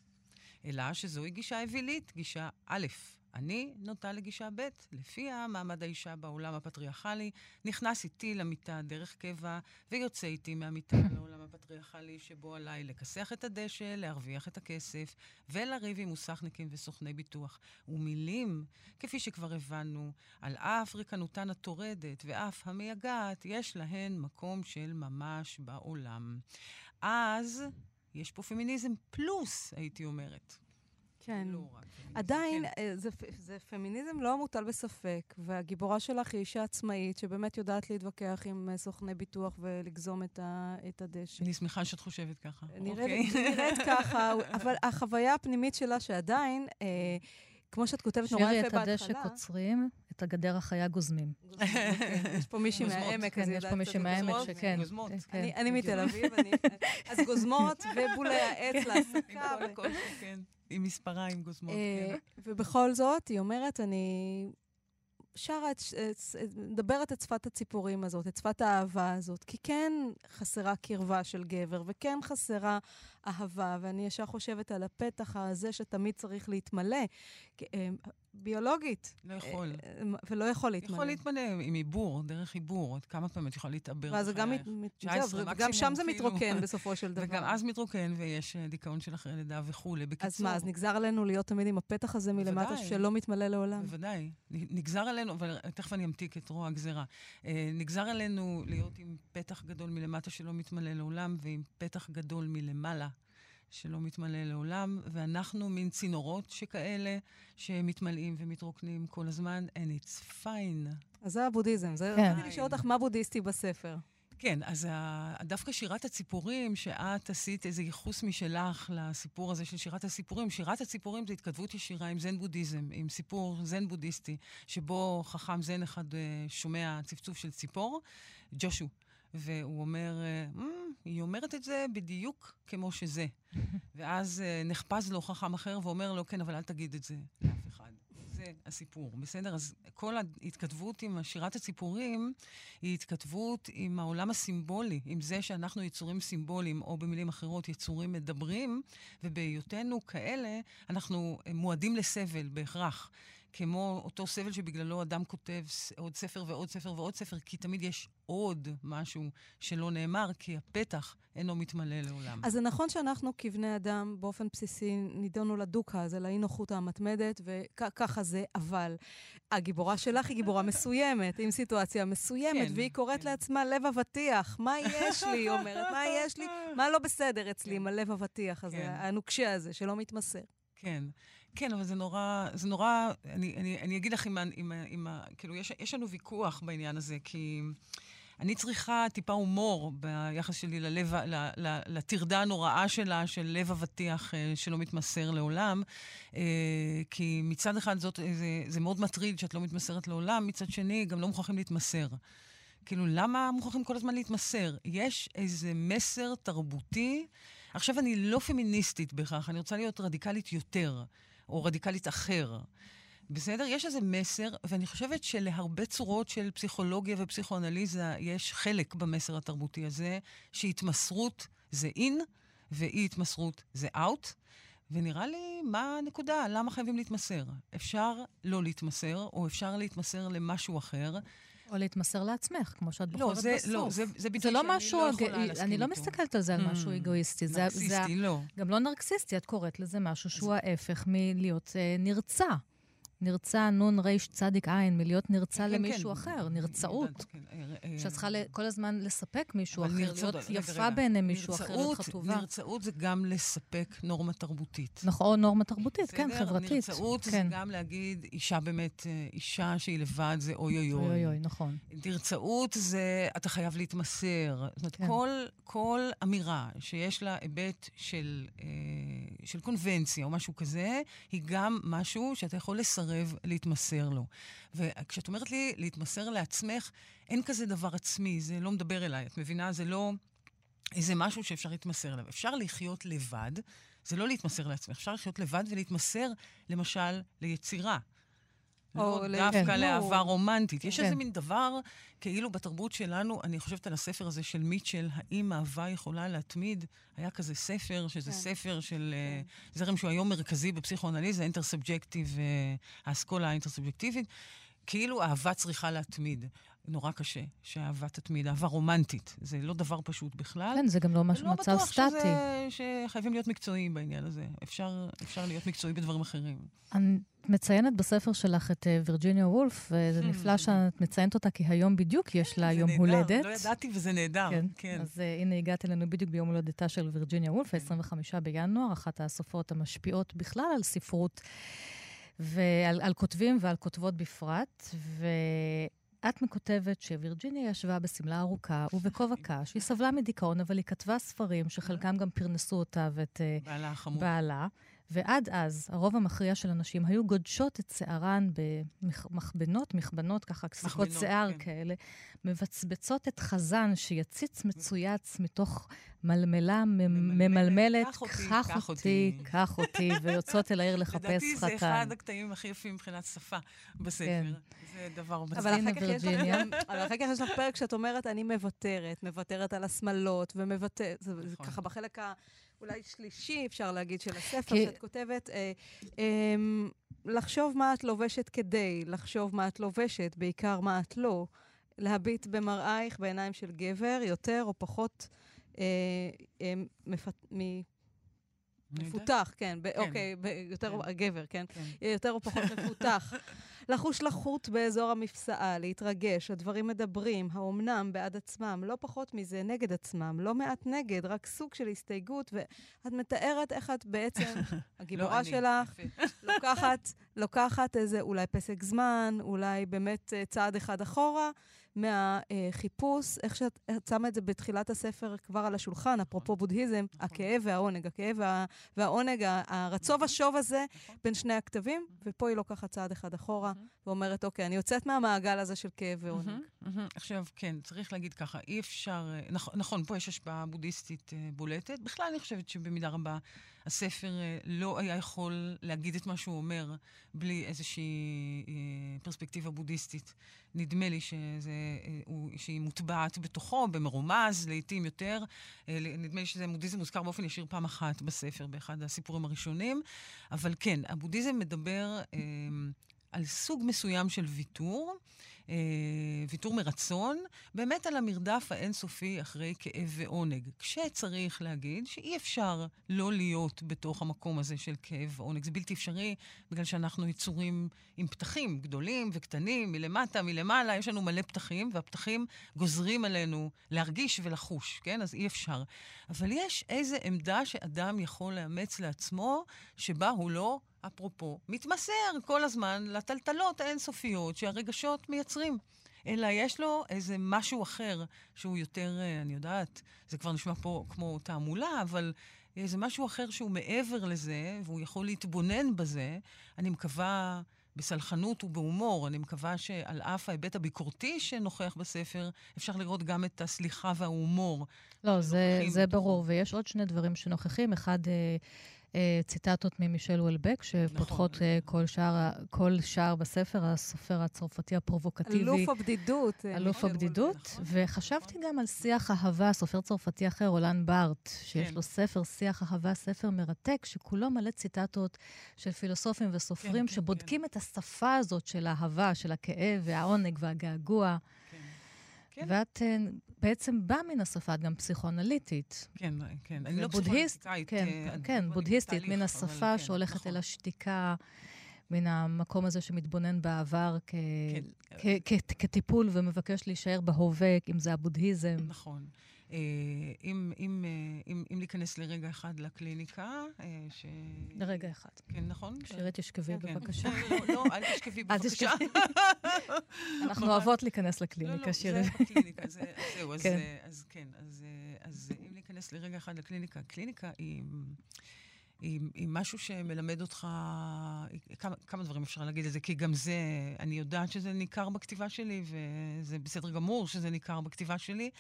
אלא שזוהי גישה אבילית, גישה א', אני נוטה לגישה ב', לפיה מעמד האישה בעולם הפטריארכלי, נכנס איתי למיטה דרך קבע, ויוצא איתי מהמיטה לעולם הפטריארכלי, שבו עליי לקסח את הדשא, להרוויח את הכסף, ולריב עם מוסכניקים וסוכני ביטוח. ומילים, כפי שכבר הבנו, על אף ריקנותן התורדת ואף המייגעת, יש להן מקום של ממש בעולם. אז יש פה פמיניזם פלוס, הייתי אומרת. כן. עדיין, זה פמיניזם לא מוטל בספק, והגיבורה שלך היא אישה עצמאית, שבאמת יודעת להתווכח עם סוכני ביטוח ולגזום את הדשא. אני שמחה שאת חושבת ככה. נראית ככה, אבל החוויה הפנימית שלה שעדיין, כמו שאת כותבת נורא יפה בהתחלה. שירי, את הדשא קוצרים, את הגדר החיה גוזמים. יש פה מישהי מהעמק, אז יודעת את הגוזרות. גוזמות. אני מתל אביב, אז גוזמות ובולי העץ להסקה. עם מספרה, עם גוזמות. ובכל זאת, היא אומרת, אני שרה, מדברת את שפת הציפורים הזאת, את שפת האהבה הזאת, כי כן חסרה קרבה של גבר, וכן חסרה אהבה, ואני ישר חושבת על הפתח הזה שתמיד צריך להתמלא. ביולוגית. לא יכול. ולא יכול להתמלא. יכול להתמלא עם עיבור, דרך עיבור. עוד כמה פעמים את יכולה להתעבר. ואז גם שם זה מתרוקן בסופו של דבר. וגם אז מתרוקן, ויש דיכאון של אחרי לידה וכו'. אז מה, אז נגזר עלינו להיות תמיד עם הפתח הזה מלמטה שלא מתמלא לעולם? בוודאי. נגזר עלינו, אבל תכף אני אמתיק את רוע הגזרה. נגזר עלינו להיות עם פתח גדול מלמטה שלא מתמלא לעולם, ועם פתח גדול מלמעלה. שלא מתמלא לעולם, ואנחנו מין צינורות שכאלה שמתמלאים ומתרוקנים כל הזמן, and it's fine. אז זה הבודהיזם, זה רציתי לשאול אותך מה בודהיסטי בספר. כן, אז דווקא שירת הציפורים, שאת עשית איזה ייחוס משלך לסיפור הזה של שירת הציפורים. שירת הציפורים זה התכתבות ישירה עם זן בודהיזם, עם סיפור זן בודהיסטי, שבו חכם זן אחד שומע צפצוף של ציפור, ג'ושו. והוא אומר, היא אומרת את זה בדיוק כמו שזה. ואז נחפז לו חכם אחר ואומר לו, כן, אבל אל תגיד את זה לאף אחד. זה הסיפור, בסדר? אז כל ההתכתבות עם שירת הציפורים היא התכתבות עם העולם הסימבולי, עם זה שאנחנו יצורים סימבוליים, או במילים אחרות יצורים מדברים, ובהיותנו כאלה אנחנו מועדים לסבל בהכרח. כמו אותו סבל שבגללו אדם כותב עוד ספר ועוד ספר ועוד ספר, כי תמיד יש עוד משהו שלא נאמר, כי הפתח אינו מתמלא לעולם. אז זה נכון שאנחנו כבני אדם באופן בסיסי נידונו לדוקה, זה לאי נוחות המתמדת, וככה זה, אבל הגיבורה שלך היא גיבורה מסוימת, עם סיטואציה מסוימת, כן, והיא קוראת כן. לעצמה לב אבטיח, מה יש לי? אומרת, מה יש לי? מה לא בסדר אצלי עם הלב אבטיח הזה, כן. הנוקשה הזה שלא מתמסר. כן, כן, אבל זה נורא, אני אגיד לך עם כאילו, יש לנו ויכוח בעניין הזה, כי אני צריכה טיפה הומור ביחס שלי ללב, לתרדה הנוראה שלה, של לב אבטיח שלא מתמסר לעולם, כי מצד אחד זאת, זה מאוד מטריד שאת לא מתמסרת לעולם, מצד שני גם לא מוכרחים להתמסר. כאילו, למה מוכרחים כל הזמן להתמסר? יש איזה מסר תרבותי. עכשיו אני לא פמיניסטית בכך, אני רוצה להיות רדיקלית יותר, או רדיקלית אחר. בסדר? יש איזה מסר, ואני חושבת שלהרבה צורות של פסיכולוגיה ופסיכואנליזה, יש חלק במסר התרבותי הזה, שהתמסרות זה אין, ואי התמסרות זה אאוט. ונראה לי, מה הנקודה? למה חייבים להתמסר? אפשר לא להתמסר, או אפשר להתמסר למשהו אחר, או להתמסר לעצמך, כמו שאת בוחרת בסוף. לא, זה ביטוי שאני לא יכולה להסכים איתו. אני לא מסתכלת על זה על משהו אגואיסטי. נרקסיסטי, לא. גם לא נרקסיסטי, את קוראת לזה משהו שהוא ההפך מלהיות נרצה. נרצה נון ריש צדיק עין, מלהיות נרצה למישהו אחר, נרצאות. שאת צריכה כל הזמן לספק מישהו אחר, להיות יפה בעיני מישהו אחר, להיות חטובה. נרצאות זה גם לספק נורמה תרבותית. נכון, או נורמה תרבותית, כן, חברתית. נרצאות זה גם להגיד, אישה באמת, אישה שהיא לבד, זה אוי אוי אוי. אוי אוי, נכון. נרצאות זה, אתה חייב להתמסר. זאת אומרת, כל אמירה שיש לה היבט של קונבנציה או משהו כזה, היא גם משהו שאתה יכול לסרב להתמסר לו. וכשאת אומרת לי להתמסר לעצמך, אין כזה דבר עצמי, זה לא מדבר אליי, את מבינה? זה לא איזה משהו שאפשר להתמסר אליו. אפשר לחיות לבד, זה לא להתמסר לעצמך, אפשר לחיות לבד ולהתמסר, למשל, ליצירה. או דווקא לאהבה רומנטית. יש איזה מין דבר, כאילו בתרבות שלנו, אני חושבת על הספר הזה של מיטשל, האם אהבה יכולה להתמיד? היה כזה ספר, שזה ספר של זרם שהוא היום מרכזי בפסיכואנליזה, אינטרסבג'קטיב, האסכולה האינטרסבג'קטיבית, כאילו אהבה צריכה להתמיד. נורא קשה שהאהבה תתמיד, אהבה רומנטית. זה לא דבר פשוט בכלל. כן, זה גם לא משהו מצב סטטי. לא בטוח שחייבים להיות מקצועיים בעניין הזה. אפשר להיות מקצועי בדברים אחרים. את מציינת בספר שלך את וירג'יניה וולף, וזה נפלא שאת מציינת אותה, כי היום בדיוק יש לה יום הולדת. לא ידעתי וזה נהדר. כן, אז הנה הגעת אלינו בדיוק ביום הולדתה של וירג'יניה וולף, 25 בינואר, אחת הסופרות המשפיעות בכלל על ספרות, ועל כותבים ועל כותבות בפרט, את מכותבת שווירג'יניה ישבה בשמלה ארוכה ובכובע קש, היא סבלה מדיכאון, אבל היא כתבה ספרים שחלקם גם פרנסו אותה ואת בעלה, ועד אז הרוב המכריע של הנשים היו גודשות את שערן במכבנות, ככה כספות שיער כאלה, מבצבצות את חזן שיציץ מצויץ מתוך מלמלה ממלמלת, קח אותי, ויוצאות אל העיר לחפש חתן. לדעתי זה אחד הקטעים הכי יפים מבחינת שפה בספר. זה דבר מצוין. אבל אחר כך יש לך פרק שאת אומרת, אני מוותרת על השמלות, ומוותרת, ככה בחלק אולי שלישי, אפשר להגיד, של הספר, שאת כותבת, לחשוב מה את לובשת כדי, לחשוב מה את לובשת, בעיקר מה את לא, להביט במראייך בעיניים של גבר, יותר או פחות מפותח, כן, אוקיי, יותר גבר, כן, יותר או פחות מפותח. לחוש לחוט באזור המפסעה, להתרגש, הדברים מדברים, האומנם בעד עצמם, לא פחות מזה, נגד עצמם, לא מעט נגד, רק סוג של הסתייגות, ואת מתארת איך את בעצם, הגיבורה שלך, לוקחת איזה אולי פסק זמן, אולי באמת צעד אחד אחורה, מהחיפוש, איך שאת שמה את זה בתחילת הספר כבר על השולחן, אפרופו בודהיזם, הכאב והעונג, הכאב והעונג, הרצוב השוב הזה בין שני הכתבים, ופה היא לוקחת צעד אחד אחורה, ואומרת, אוקיי, אני יוצאת מהמעגל הזה של כאב ועונג. עכשיו, כן, צריך להגיד ככה, אי אפשר, נכון, פה יש השפעה בודהיסטית בולטת, בכלל אני חושבת שבמידה רבה הספר לא היה יכול להגיד את מה שהוא אומר, בלי איזושהי פרספקטיבה בודהיסטית. נדמה לי שהיא מוטבעת בתוכו, במרומז, לעתים יותר. נדמה לי שזה הבודהיזם מוזכר באופן ישיר פעם אחת בספר, באחד הסיפורים הראשונים. אבל כן, הבודהיזם מדבר על סוג מסוים של ויתור, ויתור מרצון, באמת על המרדף האינסופי אחרי כאב ועונג. כשצריך להגיד שאי אפשר לא להיות בתוך המקום הזה של כאב ועונג. זה בלתי אפשרי, בגלל שאנחנו יצורים עם פתחים גדולים וקטנים, מלמטה, מלמעלה, יש לנו מלא פתחים, והפתחים גוזרים עלינו להרגיש ולחוש, כן? אז אי אפשר. אבל יש איזה עמדה שאדם יכול לאמץ לעצמו, שבה הוא לא אפרופו, מתמסר כל הזמן לטלטלות האינסופיות שהרגשות מייצרים. אלא יש לו איזה משהו אחר שהוא יותר, אני יודעת, זה כבר נשמע פה כמו תעמולה, אבל איזה משהו אחר שהוא מעבר לזה, והוא יכול להתבונן בזה. אני מקווה בסלחנות ובהומור, אני מקווה שעל אף ההיבט הביקורתי שנוכח בספר, אפשר לראות גם את הסליחה וההומור. לא, זה ברור, ויש עוד שני דברים שנוכחים. אחד, ציטטות ממישל וולבק, שפותחות כל שער בספר, הסופר הצרפתי הפרובוקטיבי. אלוף הבדידות. אלוף הבדידות, וחשבתי גם על שיח אהבה, סופר צרפתי אחר, אולן בארט, שיש לו ספר, שיח אהבה, ספר מרתק, שכולו מלא ציטטות של פילוסופים וסופרים, שבודקים את השפה הזאת של האהבה, של הכאב והעונג והגעגוע. כן. ואת בעצם באה מן השפה, את גם פסיכואנליטית. כן, כן. אני לא פסיכואנליטית. כן, בודהיסטית, מן השפה שהולכת אל השתיקה, מן המקום הזה שמתבונן בעבר כטיפול ומבקש להישאר בהווה, אם זה הבודהיזם. נכון. אם להיכנס לרגע אחד לקליניקה, לרגע אחד. כן, נכון? שירי תשכבי בבקשה. לא, אל תשכבי בבקשה. אנחנו אוהבות להיכנס לקליניקה, שירי. לא, זה בקליניקה, זהו, אז כן. אז אם להיכנס לרגע אחד לקליניקה, הקליניקה היא משהו שמלמד אותך, כמה דברים אפשר להגיד את זה, כי גם זה, אני יודעת שזה ניכר בכתיבה שלי, וזה בסדר גמור שזה ניכר בכתיבה שלי,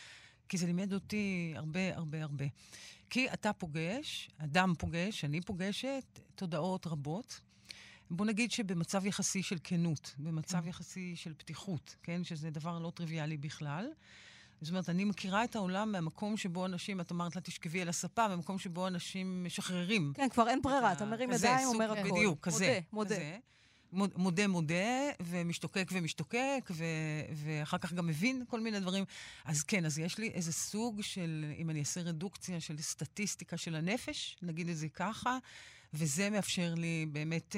כי זה לימד אותי הרבה, הרבה, הרבה. כי אתה פוגש, אדם פוגש, אני פוגשת, תודעות רבות. בוא נגיד שבמצב יחסי של כנות, במצב יחסי של פתיחות, כן? שזה דבר לא טריוויאלי בכלל. זאת אומרת, אני מכירה את העולם מהמקום שבו אנשים, את אמרת לה, תשכבי על הספה, מהמקום שבו אנשים משחררים. כן, כבר אין ברירה, אתה מרים ידיים, אומר הכל. בדיוק, כזה. מודה, מודה. מודה, ומשתוקק, ואחר כך גם מבין כל מיני דברים. אז כן, אז יש לי איזה סוג של, אם אני אעשה רדוקציה של סטטיסטיקה של הנפש, נגיד את זה ככה, וזה מאפשר לי באמת,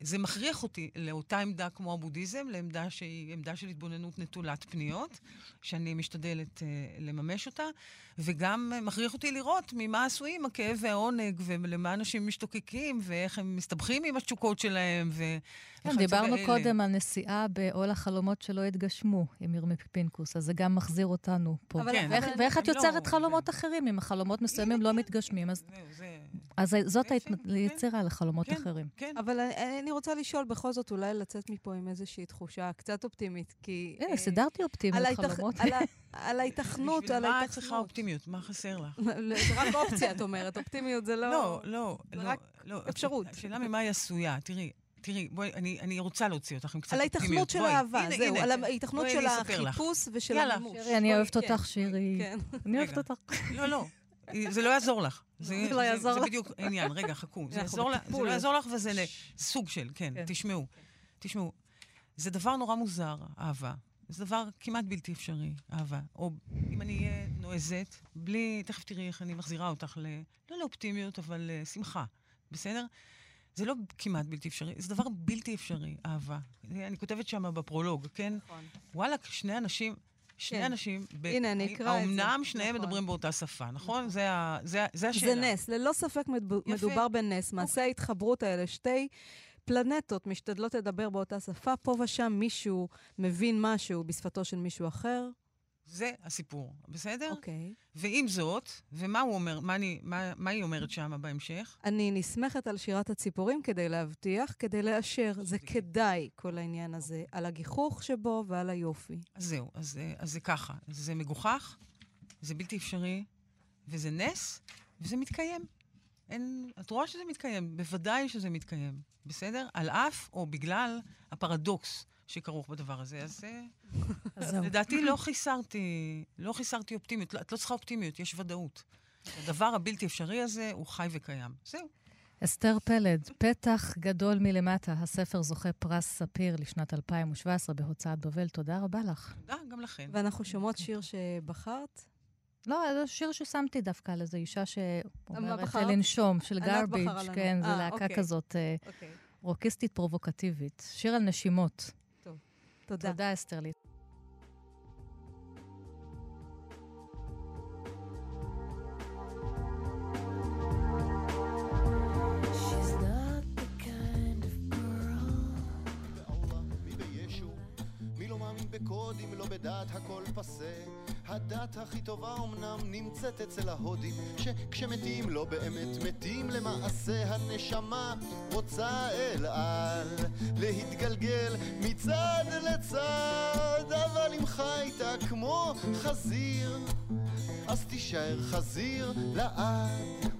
זה מכריח אותי לאותה עמדה כמו הבודהיזם, לעמדה שהיא עמדה של התבוננות נטולת פניות, שאני משתדלת לממש אותה, וגם מכריח אותי לראות ממה עשויים הכאב והעונג, ולמה אנשים משתוקקים, ואיך הם מסתבכים עם התשוקות שלהם, דיברנו קודם על נסיעה בעול החלומות שלא התגשמו, עם ירמי פינקוס, אז זה גם מחזיר אותנו פה. ואיך את יוצרת חלומות אחרים, אם החלומות מסוימים לא מתגשמים, אז זאת היצירה לחלומות אחרים. אבל אני רוצה לשאול בכל זאת, אולי לצאת מפה עם איזושהי תחושה קצת אופטימית, כי סידרתי אופטימיות חלומות. על ההיתכנות, בשביל מה צריכה אופטימיות? מה חסר לך? זה רק אופציה, את אומרת. אופטימיות זה לא... לא, לא. אפשרות. השאלה ממה היא עשויה, תראי, בואי, אני רוצה להוציא אותך עם קצת אופטימיות. על ההיתכנות של האהבה, זהו, על ההיתכנות של החיפוש ושל המימוש. שירי, אני אוהבת אותך, שירי. אני אוהבת אותך. לא, זה לא יעזור לך. זה לא יעזור לך. זה בדיוק עניין, רגע, חכו. זה לא יעזור לך וזה סוג של, כן, תשמעו. זה דבר נורא מוזר, אהבה. זה דבר כמעט בלתי אפשרי, אהבה. או אם אני אהיה נועזת, בלי, תכף תראי איך אני מחזירה אותך לא לאופטימיות, אבל שמחה. בסדר? זה לא כמעט בלתי אפשרי, זה דבר בלתי אפשרי, אהבה. אני כותבת שמה בפרולוג, כן? נכון. וואלה, שני אנשים, הנה, אני אקרא את זה. האומנם שניהם מדברים באותה שפה, נכון? זה השאלה. זה נס, ללא ספק מדובר בנס, מעשה ההתחברות האלה, שתי פלנטות משתדלות לדבר באותה שפה, פה ושם מישהו מבין משהו בשפתו של מישהו אחר. זה הסיפור, בסדר? אוקיי. ועם זאת, ומה הוא אומר, מה היא אומרת שמה בהמשך? אני נסמכת על שירת הציפורים כדי להבטיח, כדי לאשר. זה כדאי, כל העניין הזה, על הגיחוך שבו ועל היופי. אז זהו, אז זה ככה. זה מגוחך, זה בלתי אפשרי, וזה נס, וזה מתקיים. את רואה שזה מתקיים, בוודאי שזה מתקיים, בסדר? על אף או בגלל הפרדוקס שכרוך בדבר הזה, אז לדעתי לא חיסרתי אופטימיות, את לא צריכה אופטימיות, יש ודאות. הדבר הבלתי אפשרי הזה הוא חי וקיים, זהו. אסתר פלד, פתח גדול מלמטה, הספר זוכה פרס ספיר לשנת 2017 בהוצאת בבל, תודה רבה לך. תודה, גם לכן. ואנחנו שומעות שיר שבחרת? לא, זה שיר ששמתי דווקא על איזו אישה שאומרת לנשום, של גרביץ', כן, זה להקה כזאת רוקיסטית פרובוקטיבית. שיר על נשימות. טוב, תודה. תודה, אסתר לי. בקודים, לא בדעת, הכל פסה. הדת הכי טובה אמנם נמצאת אצל ההודים, שכשמתים לא באמת מתים, למעשה הנשמה רוצה אל על להתגלגל מצד לצד, אבל אם חייתה כמו חזיר אז תישאר חזיר לעד.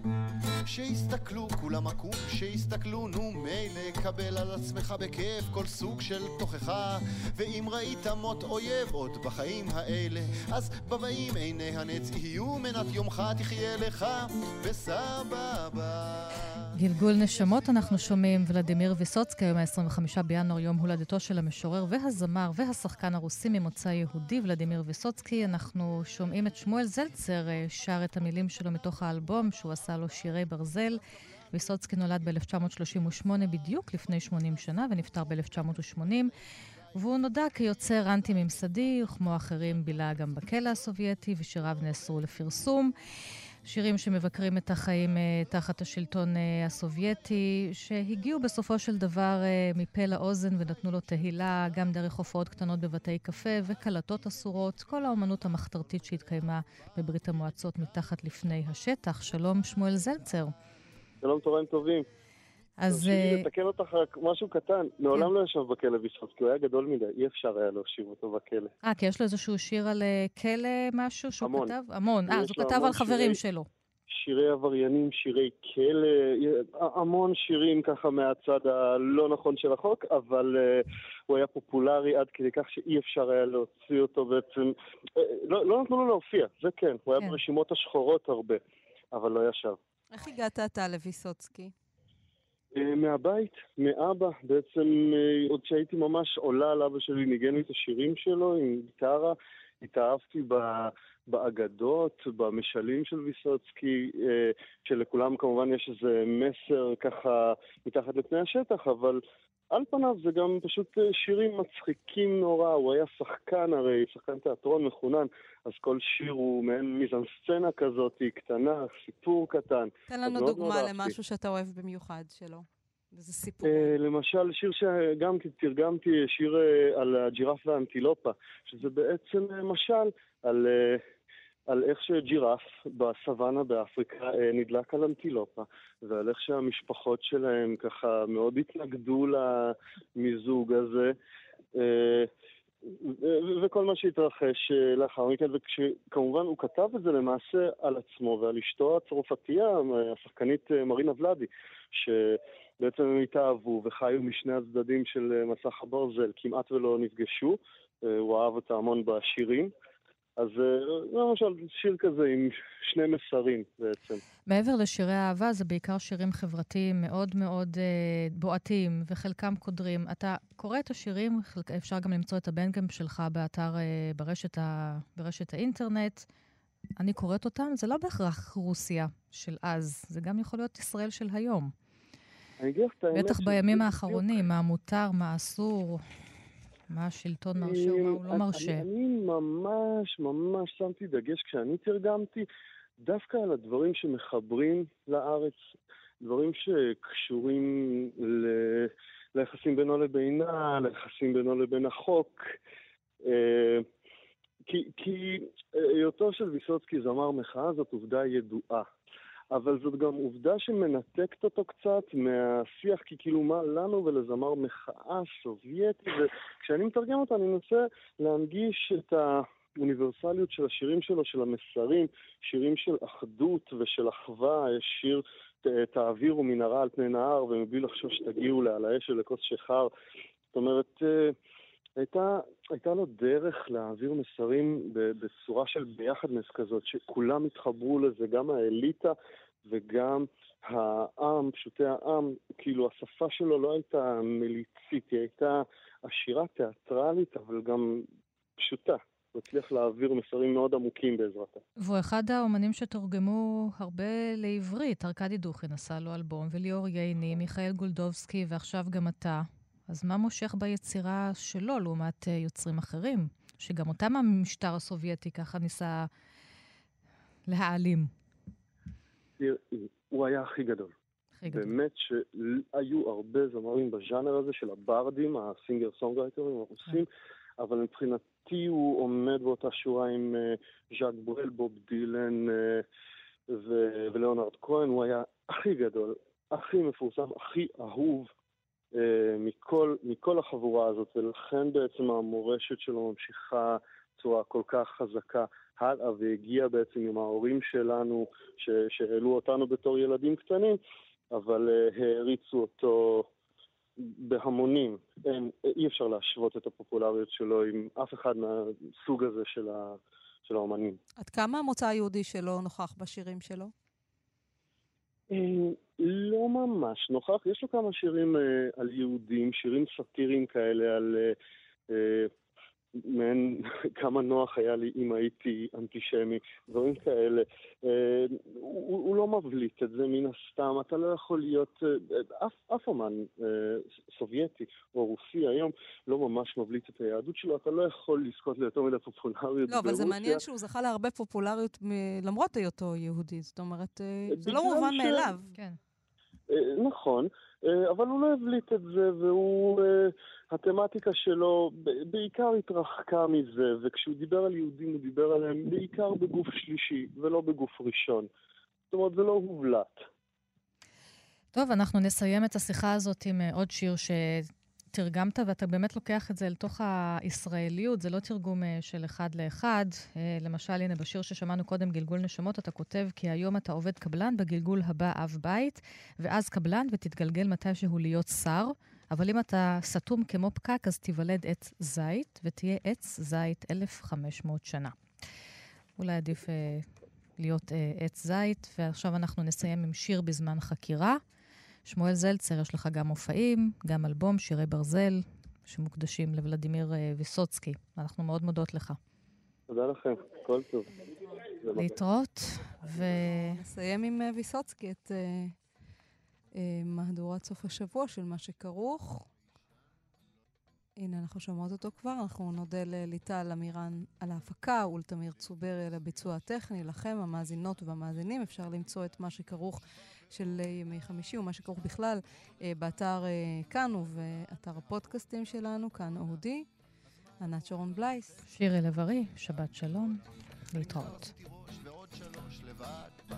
שיסתכלו כולם עקום, שיסתכלו נו מילא, קבל על עצמך בכיף כל סוג של תוכחה, ואם ראית מות אויב עוד בחיים האלה, אז בבאים עיני הנץ יהיו מנת יומך תחיה לך וסבבה. גלגול נשמות אנחנו שומעים, ולדימיר ויסוצקי, היום ה-25 בינואר, יום הולדתו של המשורר והזמר והשחקן הרוסי ממוצא יהודי, ולדימיר ויסוצקי. אנחנו שומעים את שמואל זלצר שר את המילים שלו מתוך האלבום שהוא עשה לו, שירי ברזל. ויסוצקי נולד ב-1938, בדיוק לפני 80 שנה, ונפטר ב-1980, והוא נודע כיוצר אנטי-ממסדי, וכמו אחרים בילה גם בכלא הסובייטי, ושיריו נאסרו לפרסום. שירים שמבקרים את החיים תחת השלטון הסובייטי, שהגיעו בסופו של דבר מפה לאוזן ונתנו לו תהילה, גם דרך הופעות קטנות בבתי קפה וקלטות אסורות, כל האומנות המחתרתית שהתקיימה בברית המועצות מתחת לפני השטח. שלום שמואל זלצר. שלום, תוראים טובים. אז לתקן אותך רק משהו קטן, לעולם לא ישב בכלא ויסוצקי, כי הוא היה גדול מדי, אי אפשר היה להושיב אותו בכלא. כי יש לו איזשהו שיר על כלא משהו שהוא כתב? המון. אז הוא כתב על חברים שלו. שירי עבריינים, שירי כלא, המון שירים ככה מהצד הלא נכון של החוק, אבל הוא היה פופולרי עד כדי כך שאי אפשר היה להוציא אותו בעצם, לא נתנו לו להופיע, זה כן, הוא היה ברשימות השחורות הרבה, אבל לא ישב. איך הגעת אתה לויסוצקי? מהבית, מאבא, בעצם עוד שהייתי ממש עולה על אבא שלי, ניגן לי את השירים שלו עם גיטרה, התאהבתי באגדות, במשלים של ויסוצקי, שלכולם כמובן יש איזה מסר ככה מתחת לפני השטח, אבל על פניו זה גם פשוט שירים מצחיקים נורא, הוא היה שחקן הרי, שחקן תיאטרון מחונן, אז כל שיר הוא מעין מיזנסצנה כזאת, היא קטנה, סיפור קטן. תן לנו דוגמה למשהו שאתה אוהב במיוחד שלו, איזה סיפור. למשל, שיר שגם תרגמתי, שיר על הג'ירף והאנטילופה, שזה בעצם משל על... על איך שג'ירף בסוואנה באפריקה נדלק על אנטילופה, ועל איך שהמשפחות שלהם ככה מאוד התנגדו למיזוג הזה, וכל מה שהתרחש לאחר מכן, וכמובן הוא כתב את זה למעשה על עצמו ועל אשתו הצרפתייה, השחקנית מרינה ולאדי, שבעצם הם התאהבו וחיו משני הצדדים של מסך הברזל, כמעט ולא נפגשו, הוא אהב את ההמון בשירים, אז למשל שיר כזה עם שני מסרים בעצם. מעבר לשירי האהבה, זה בעיקר שירים חברתיים מאוד מאוד בועתיים, וחלקם קודרים. אתה קורא את השירים, אפשר גם למצוא את הבנגם שלך באתר, ברשת האינטרנט. אני קוראת אותם, זה לא בהכרח רוסיה של אז, זה גם יכול להיות ישראל של היום. בטח בימים האחרונים, מה מותר, מה אסור... מה השלטון מרשה ומה הוא לא מרשה. אני ממש שמתי דגש כשאני תרגמתי, דווקא על הדברים שמחברים לארץ, דברים שקשורים ליחסים בינו לבינה, ליחסים בינו לבין החוק, כי היותו של ויסוצקי זמר מחאה זאת עובדה ידועה, אבל זאת גם עובדה שמנתקת אותו קצת מהשיח, כי כאילו מה לנו ולזמר מחאה סובייטי, וכשאני מתרגם אותה אני מנסה להנגיש את האוניברסליות של השירים שלו, של המסרים, שירים של אחדות ושל אחווה, שיר תעבירו מנהרה על פני נהר ומבלי לחשוש שתגיעו לעל האש ולכוס שחר. זאת אומרת, הייתה לו דרך להעביר מסרים בצורה של ביחדנס כזאת, שכולם התחברו לזה, גם האליטה וגם העם, פשוטי העם, כאילו השפה שלו לא הייתה מליצית, היא הייתה עשירה תיאטרלית, אבל גם פשוטה. הוא הצליח להעביר מסרים מאוד עמוקים בעזרתה. והוא אחד האומנים שתורגמו הרבה לעברית. ארקדי דוכין עשה לו אלבום, וליאור ייני, מיכאל גולדובסקי, ועכשיו גם אתה. אז מה מושך ביצירה שלו, לעומת יוצרים אחרים, שגם אותם המשטר הסובייטי ככה ניסה להעלים? הוא היה הכי גדול. באמת שהיו הרבה זמרים בז'אנר הזה של הברדים, הסינגר סונגרייטרים הרוסים, אבל מבחינתי הוא עומד באותה שורה עם ז'אק ברל, בוב דילן ולאונרד כהן. הוא היה הכי גדול, הכי מפורסם, הכי אהוב מכל החבורה הזאת, ולכן בעצם המורשת שלו ממשיכה צורה כל כך חזקה הלאה, והגיעה בעצם עם ההורים שלנו שהעלו אותנו בתור ילדים קטנים, אבל העריצו אותו בהמונים. אי אפשר להשוות את הפופולריות שלו עם אף אחד מהסוג הזה של האומנים. עד כמה המוצא היהודי שלו נוכח בשירים שלו? לא ממש נוכח. יש לו כמה שירים על יהודים, שירים סטיריים כאלה, על כמה נוח היה לי אם הייתי אנטישמי, דברים כאלה. הוא לא מבליט את זה מן הסתם. אתה לא יכול להיות, אף אומן סובייטי או רוסי היום לא ממש מבליט את היהדות שלו, אתה לא יכול לזכות ליותר מדי פופולריות. לא, אבל זה מעניין שהוא זכה להרבה פופולריות למרות היותו יהודי, זאת אומרת, זה לא מובן מאליו. כן. נכון, אבל הוא לא הבליט את זה, והוא, התמטיקה שלו בעיקר התרחקה מזה, וכשהוא דיבר על יהודים הוא דיבר עליהם בעיקר בגוף שלישי ולא בגוף ראשון. זאת אומרת, זה לא הובלט. טוב, אנחנו נסיים את השיחה הזאת עם עוד שיר שתרגמת, ואתה באמת לוקח את זה לתוך הישראליות, זה לא תרגום של אחד לאחד. למשל, הנה בשיר ששמענו קודם, גלגול נשמות, אתה כותב כי היום אתה עובד קבלן, בגלגול הבא אב בית, ואז קבלן ותתגלגל מתי שהוא להיות שר, אבל אם אתה סתום כמו פקק, אז תיוולד עץ זית, ותהיה עץ זית 1,500 שנה. אולי עדיף להיות עץ זית, ועכשיו אנחנו נסיים עם שיר בזמן חקירה. שמואל זלצר, יש לך גם מופעים, גם אלבום, שירי ברזל, שמוקדשים לוולדימיר ויסוצקי. אנחנו מאוד מודות לך. תודה לכם, כל טוב. להתראות, ונסיים עם ויסוצקי את מהדורת סוף השבוע של מה שכרוך. הנה, אנחנו שומעות אותו כבר. אנחנו נודה לליטל אמירן על ההפקה, ולתמיר צוברי על הביצוע הטכני. לכם, המאזינות והמאזינים, אפשר למצוא את מה שכרוך של ימי חמישי, ומה שכרוך בכלל, באתר כאן ובאתר הפודקאסטים שלנו, כאן.OD. ענת שרון בלייס. שירי לברי, שבת שלום, להתראות.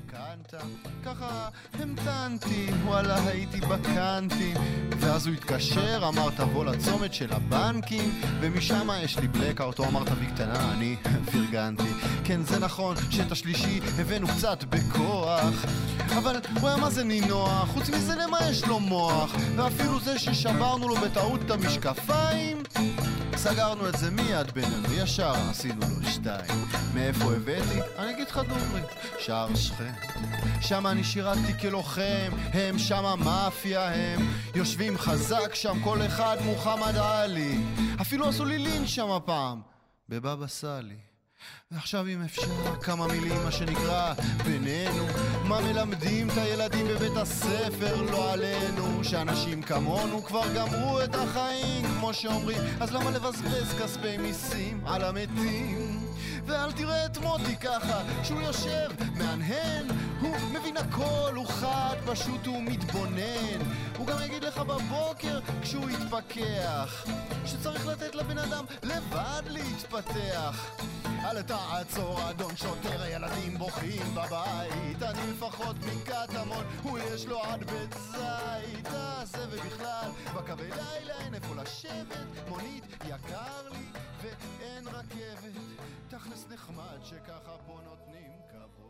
בקנטה, ככה המתנתי, וואלה הייתי בקנטים, ואז הוא התקשר, אמר תבוא לצומת של הבנקים, ומשם יש לי בלקאוט, הוא אמר תביא קטנה, אני פרגנתי. כן, זה נכון שאת השלישי הבאנו קצת בכוח, אבל הוא היה מה זה נינוח, חוץ מזה למה יש לו מוח, ואפילו זה ששברנו לו בטעות את המשקפיים, סגרנו את זה מיד בינינו, ישר עשינו לו שתיים. מאיפה הבאתי? אני אגיד לך דוגרי, שער שכם, שם אני שירתתי כלוחם, הם שם המאפיה, הם יושבים חזק שם, כל אחד מוחמד עלי, אפילו עשו לי לין שם הפעם, בבבא סאלי. ועכשיו אם אפשר כמה מילים מה שנקרא בינינו, מה מלמדים את הילדים בבית הספר, לא עלינו, שאנשים כמונו כבר גמרו את החיים כמו שאומרים, אז למה לבזבז כספי מיסים על המתים? ואל תראה את מוטי ככה שהוא יושב, מענהן, הוא מבין הכל, הוא חד פשוט הוא מתבונן. הוא גם יגיד לך בבוקר כשהוא יתפכח, שצריך לתת לבן אדם לבד להתפתח. אל תעצור אדון שוטר, הילדים בוכים בבית, אני לפחות מקטמון, הוא יש לו עד בית זית. תעשה ובכלל, בקווי לילה אין איפה לשבת, מונית יקר לי ואין רכבת, תכלס נחמד שככה פה נותנים כבוד.